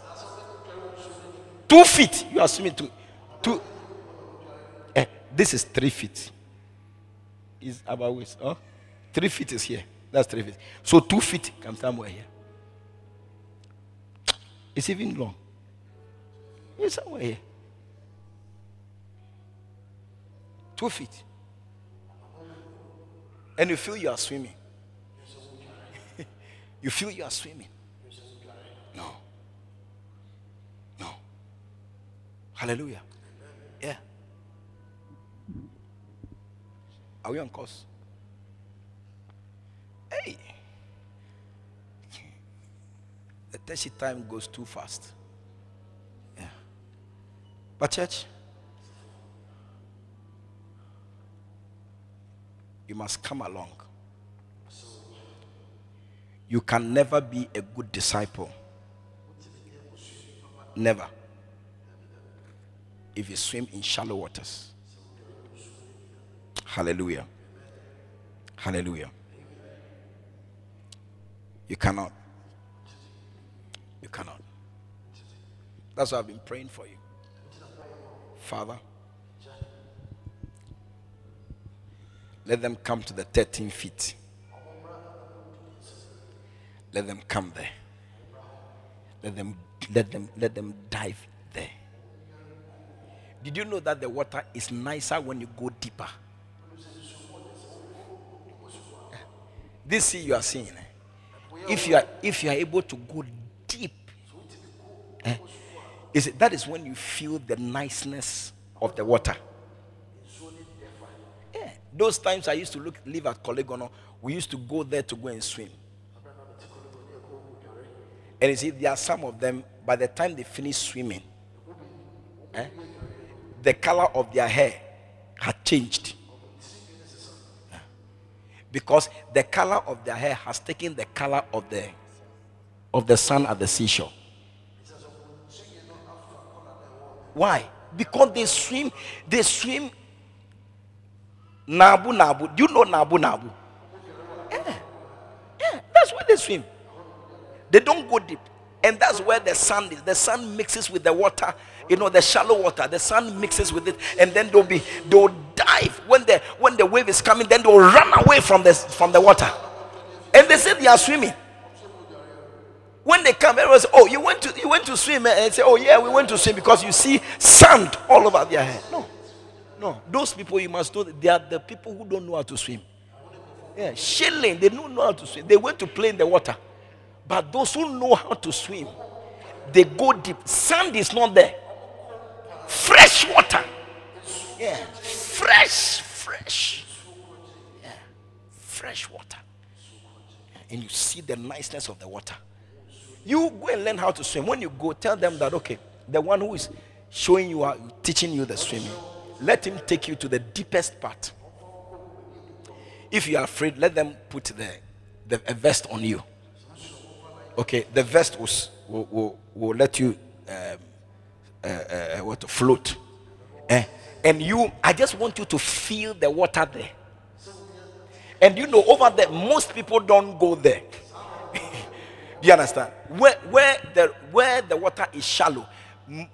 2 feet. You are swimming to two. This is 3 feet. Is about waist. Huh? 3 feet is here. That's 3 feet. So 2 feet comes somewhere here. It's even long. It's somewhere here. 2 feet. And you feel you are swimming. You feel you are swimming. No. No. Hallelujah. Yeah. Are we on course? Hey. The testy time goes too fast. Yeah. But church, you must come along. You can never be a good disciple. Never. If you swim in shallow waters. Hallelujah. Hallelujah. You cannot. You cannot. That's why I've been praying for you. Father, let them come to the 13 feet. Let them come there. Let them dive there. Did you know that the water is nicer when you go deeper? This sea you are seeing. If you are able to go deep, that is when you feel the niceness of the water. Those times I used to live at Kolegono, we used to go there to go and swim. And you see, there are some of them, by the time they finish swimming, the color of their hair had changed. Because the color of their hair has taken the color of the sun at the seashore. Why? Because they swim Nabu Nabu. Do you know Nabu Nabu? Yeah. Yeah. That's where they swim. They don't go deep. And that's where the sand is. The sand mixes with the water. You know, the shallow water. The sand mixes with it. And then they'll dive. When the wave is coming, then they'll run away from the water. And they say they are swimming. When they come, everyone says, oh, you went to swim. And say, oh yeah, we went to swim, because you see sand all over their head. No. No, those people, you must know, they are the people who don't know how to swim. Yeah, shelling, they don't know how to swim. They went to play in the water. But those who know how to swim, they go deep. Sand is not there. Fresh water. Yeah, fresh. Yeah, fresh water. And you see the niceness of the water. You go and learn how to swim. When you go, tell them that, okay, the one who is showing you, teaching you the swimming, let him take you to the deepest part. if you are afraid, let them put a vest on you. Okay, the vest will let you float. And I just want you to feel the water there. And you know, over there, most people don't go there. You understand? Where the water is shallow,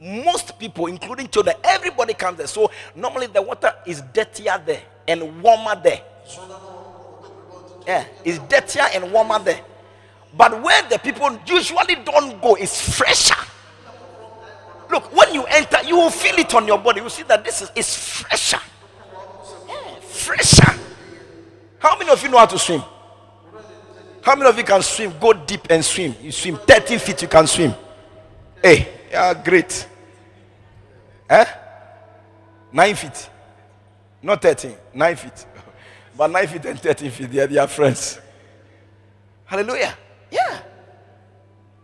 most people, including children, everybody comes there. So normally the water is dirtier there and warmer there. Yeah, it's dirtier and warmer there. But where the people usually don't go is fresher. Look, when you enter, you will feel it on your body. You see that this is fresher. Yeah, fresher. How many of you know how to swim? How many of you can swim? Go deep and swim. You swim 13 feet, you can swim. Hey, you are great. Eh? 9 feet. Not 13, 9 feet. But 9 feet and 13 feet, they are friends. Hallelujah. Yeah.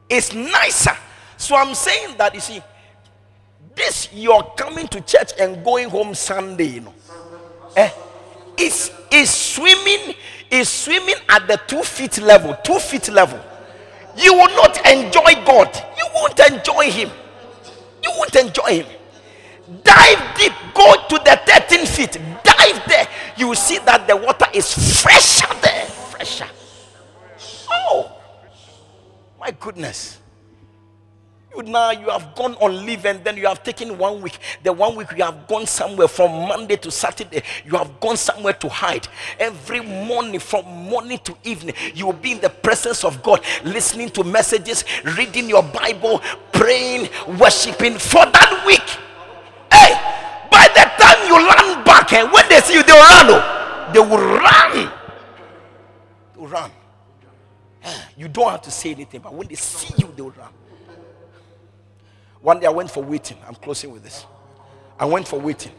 It's nicer. So I'm saying that, you see, this you're coming to church and going home Sunday, you know. Eh? Is swimming at the 2 feet level. 2 feet level. You will not enjoy God. You won't enjoy him. You won't enjoy him. Dive deep. Go to the 13 feet. Dive there. You will see that the water is fresher there. Fresher. Oh. My goodness. Now you have gone on leave and then you have taken 1 week. The 1 week you have gone somewhere from Monday to Saturday. You have gone somewhere to hide. Every morning, from morning to evening, you will be in the presence of God, listening to messages, reading your Bible, praying, worshiping for that week. Hey, by the time you land back, and when they see you, they will run. They will run. They will run. You don't have to say anything, but when they see you, they will run. One day I went for waiting. I'm closing with this. I went for waiting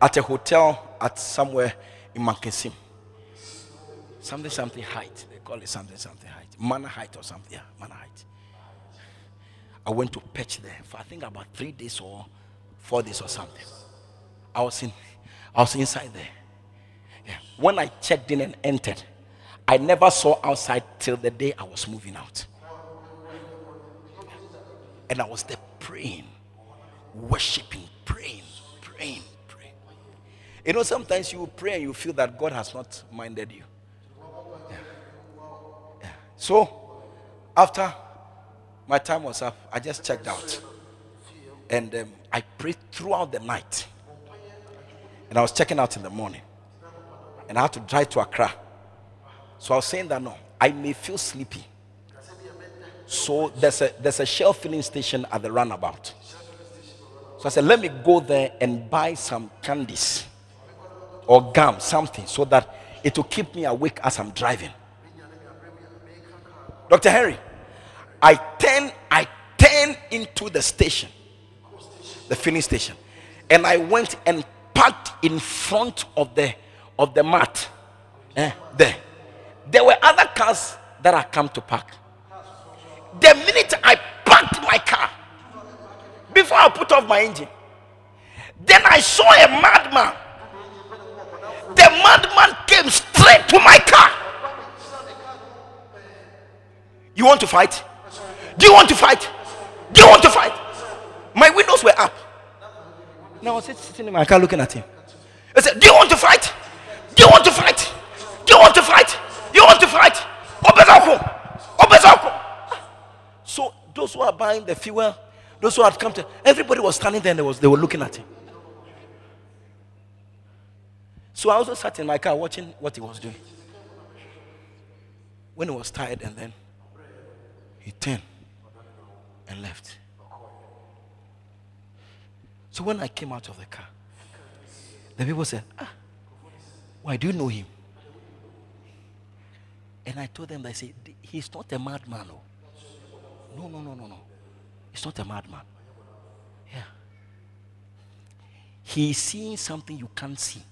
at a hotel at somewhere in Mankinsim. Something height. They call it something height. Manor height or something. Yeah, manor height. I went to perch there for I think about 3 days or 4 days or something. I was inside there. Yeah. When I checked in and entered, I never saw outside till the day I was moving out. And I was there praying, worshiping, praying. You know, sometimes you pray and you feel that God has not minded you. Yeah. Yeah. So, after my time was up, I just checked out. And I prayed throughout the night. And I was checking out in the morning. And I had to drive to Accra. So I was saying that, no, I may feel sleepy. So there's a Shell filling station at the runabout. So I said, let me go there and buy some candies or gum, something, so that it will keep me awake as I'm driving. Dr. Henry, I turned into the station, the filling station, and I went and parked in front of the mat. There were other cars that had come to park. The minute I parked my car, before I put off my engine, then I saw a madman. The madman came straight to my car. You want to fight? Do you want to fight? Do you want to fight? My windows were up. Now I was sitting in my car looking at him. I said, do you want to fight? Do you want to fight? Do you want to fight? Do you want to fight? Obezako. So those who are buying the fuel, those who had come to, everybody was standing there and they were looking at him. So I also sat in my car watching what he was doing. When he was tired, and then he turned and left. So when I came out of the car, the people said, why do you know him? And I told them, I said, he's not a madman. No. It's not a madman. Yeah. He's seeing something you can't see.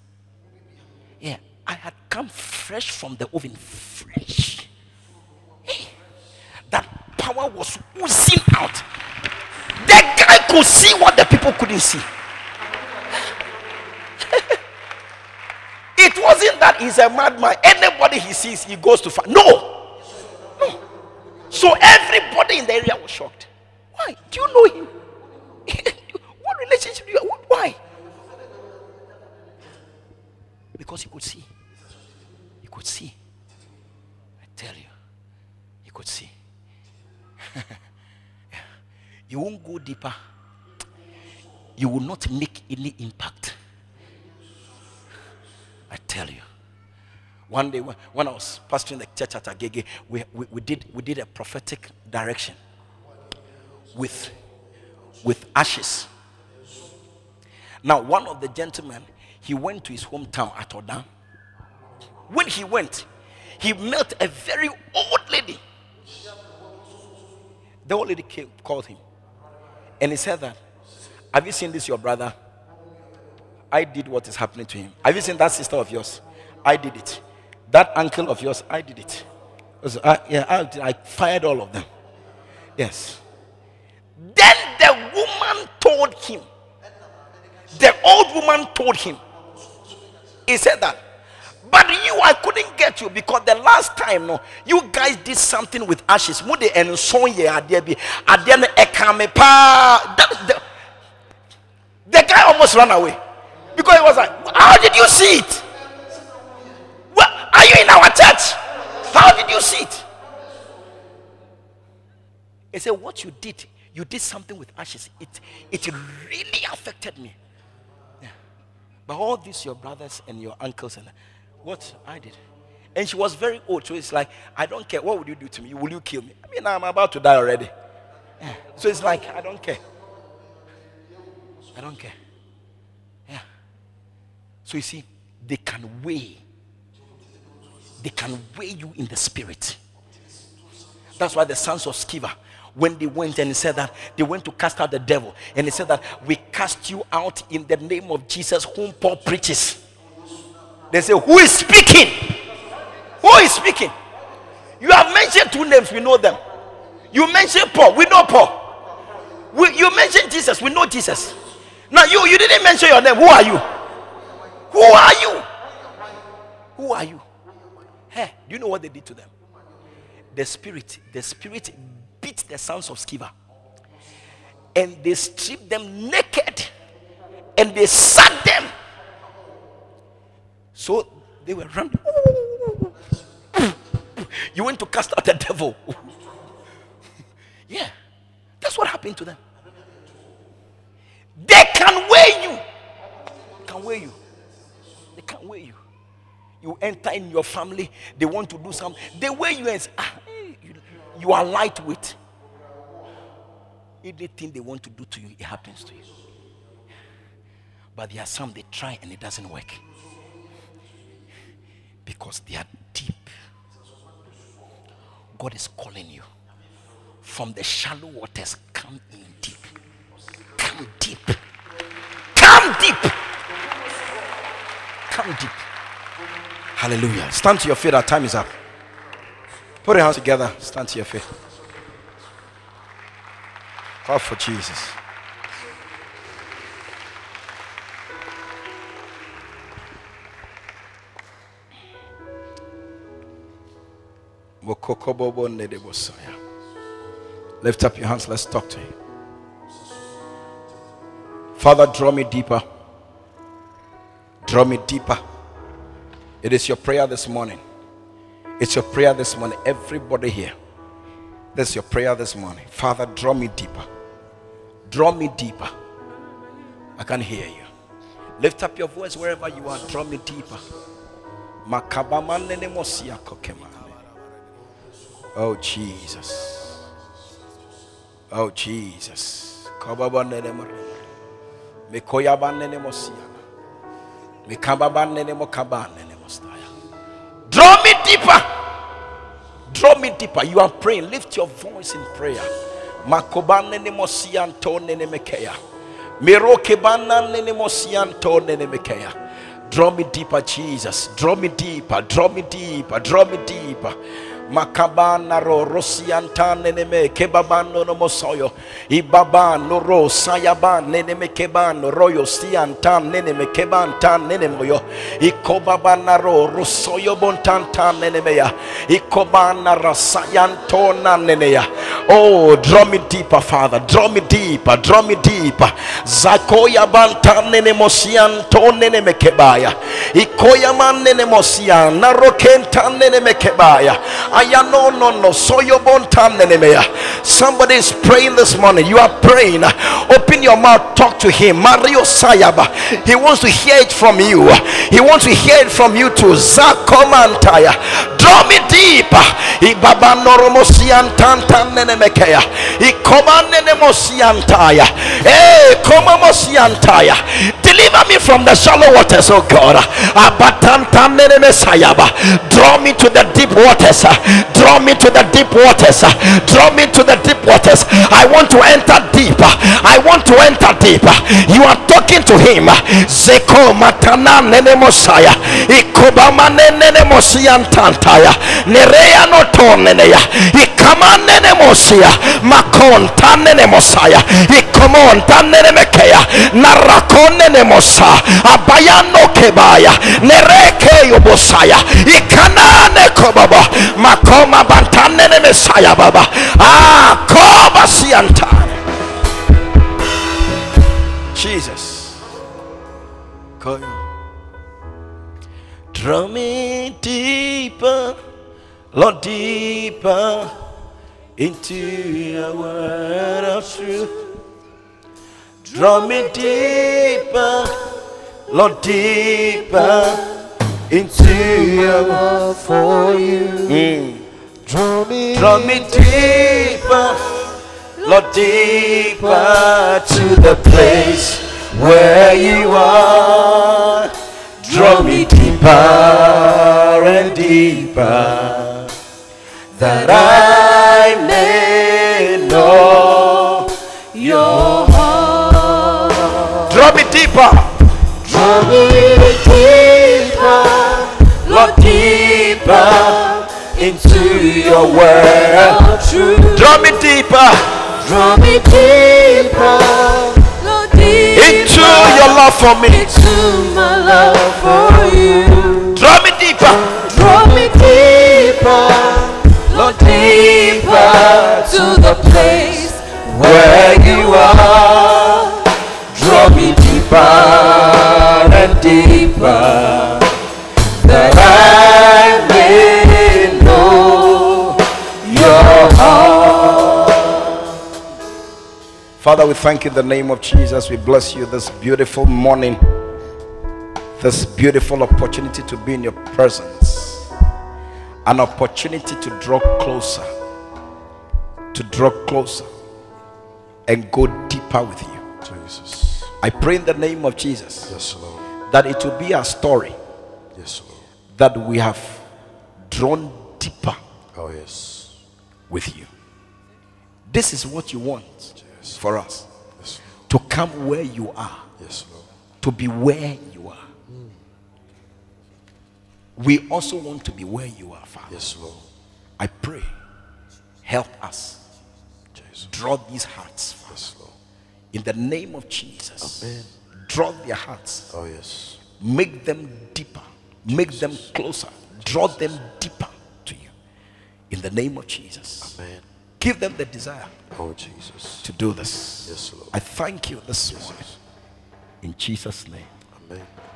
Yeah. I had come fresh from the oven. Fresh. Hey. That power was oozing out. That guy could see what the people couldn't see. It wasn't that is a madman. Anybody he sees, he goes to fight. No. No. So everybody in the area was shocked. Why? Do you know him? What relationship do you have? Why? Because he could see. He could see. I tell you. He could see. You won't go deeper. You will not make any impact. I tell you. One day when I was pastoring the church at Agege, we did a prophetic direction with ashes. Now, one of the gentlemen, he went to his hometown at Odan. When he went, he met a very old lady. The old lady called him. And he said that, have you seen this, your brother? I did what is happening to him. Have you seen that sister of yours? I did it. That uncle of yours, I did it. I fired all of them. Yes. Then the woman told him. The old woman told him. He said that. But you, I couldn't get you because the last time, no, you guys did something with ashes. The guy almost ran away. Because he was like, how did you see it? Well, are you in our church? How did you see it? He said, what you did something with ashes. It really affected me. Yeah. But all these, your brothers and your uncles, and what I did. And she was very old, so it's like, I don't care. What would you do to me? Will you kill me? I mean, I'm about to die already. Yeah. So it's like, I don't care. I don't care. So you see, they can weigh you in the spirit. That's why the sons of Sceva, when they went and said that, they went to cast out the devil. And they said that, we cast you out in the name of Jesus, whom Paul preaches. They say, who is speaking? Who is speaking? You have mentioned two names, we know them. You mentioned Paul, we know Paul. You mentioned Jesus, we know Jesus. Now you didn't mention your name, who are you? Who are you? Who are you? Hey, do you know what they did to them? The spirit beat the sons of Sceva. And they stripped them naked. And they sacked them. So they were running. You went to cast out the devil. Yeah. That's what happened to them. They can weigh you. Can weigh you. They can't weigh you. You enter in your family, they want to do something. They weigh you as you are lightweight. Anything they want to do to you, it happens to you. But there are some they try and it doesn't work. Because they are deep. God is calling you. From the shallow waters, come in deep. Come deep. Come deep. Come deep. Hallelujah. Stand to your feet. Our time is up. Put your hands together. Stand to your feet. Clap for Jesus. Lift up your hands. Let's talk to Him. Father, draw me deeper. Draw me deeper. It is your prayer this morning. It's your prayer this morning. Everybody here. That's your prayer this morning. Father, draw me deeper. Draw me deeper. I can hear you. Lift up your voice wherever you are. Draw me deeper. Oh, Jesus. Oh, Jesus. Draw me deeper. Draw me deeper. You are praying. Lift your voice in prayer. Draw me deeper, Jesus. Draw me deeper. Draw me deeper. Draw me deeper. Makabana ro rosiantan neneme kebabano no mosoyo ibaban no ro sayaban neneme keban royo siantan neneme keban tan nenemoyo ikobabana ro rosoyo bontan tan nenemeya ikobana rasayantona neneya. Oh, draw me deeper, Father, draw me deeper, draw me deeper. Zakoya bantan nenemosianton neneme kebaya ikoyaman nenemosian narokentan neneme kebaya. No soyo bontan nenemeya. Somebody is praying this morning. You are praying. Open your mouth, talk to him. Mario Sayaba. He wants to hear it from you. He wants to hear it from you too. Zakomantaya. Draw me deeper. Ibaba noromosian tantan nenemekeya. Ikoman nenemosiantaya. Hey, komamosiantaya. Deliver me from the shallow waters, oh God. Abatantan nenemesayaba. Draw me to the deep waters. Draw me to the deep waters. Draw me to the deep waters. I want to enter deeper. I want to enter deeper. You are talking to him. Zeko matana nene mosaya. Ikobama nene mosian tantaya. Nerea no tonenea. Ikama nene mosia. Makon tanene mosaya. Ikomon tanene mekea. Narakon nene mosa. Abayano kebaya. Nereke yobosaya. Ikana ne kobaba. Makoma bantanene mesaya baba. Ah, koba sianta. Jesus. Koyo. Draw me deeper, Lord, deeper into a word of truth. Draw me deeper, Lord, deeper into your love for you. Draw me deeper, Lord, deeper to the place where you are. Draw me deeper and deeper, that I may know your heart. Draw me deeper. Draw me deeper, Lord, deeper into your word. Draw me deeper. Draw me deeper, Lord, deeper into your love for me. Into my love for you. Draw me deeper. Draw me deeper, Lord, deeper to the place where you are. Draw me deeper and deeper, that I may know your heart. Father, we thank you in the name of Jesus. We bless you this beautiful morning, this beautiful opportunity to be in your presence, an opportunity to draw closer, and go deeper with you. Jesus, I pray in the name of Jesus, yes, Lord, that it will be a story, yes, Lord, that we have drawn deeper, oh yes, with you. This is what you want, yes, for us, yes, to come where you are, yes, Lord, to be where you are. We also want to be where you are, Father. Yes, Lord. I pray, help us, Jesus. Draw these hearts, Father, yes, Lord, in the name of Jesus. Amen. Draw their hearts, oh yes, make them deeper. Make them closer. Draw them deeper to you. In the name of Jesus. Amen. Give them the desire, oh Jesus, to do this. Yes, Lord. I thank you this morning. In Jesus' name. Amen.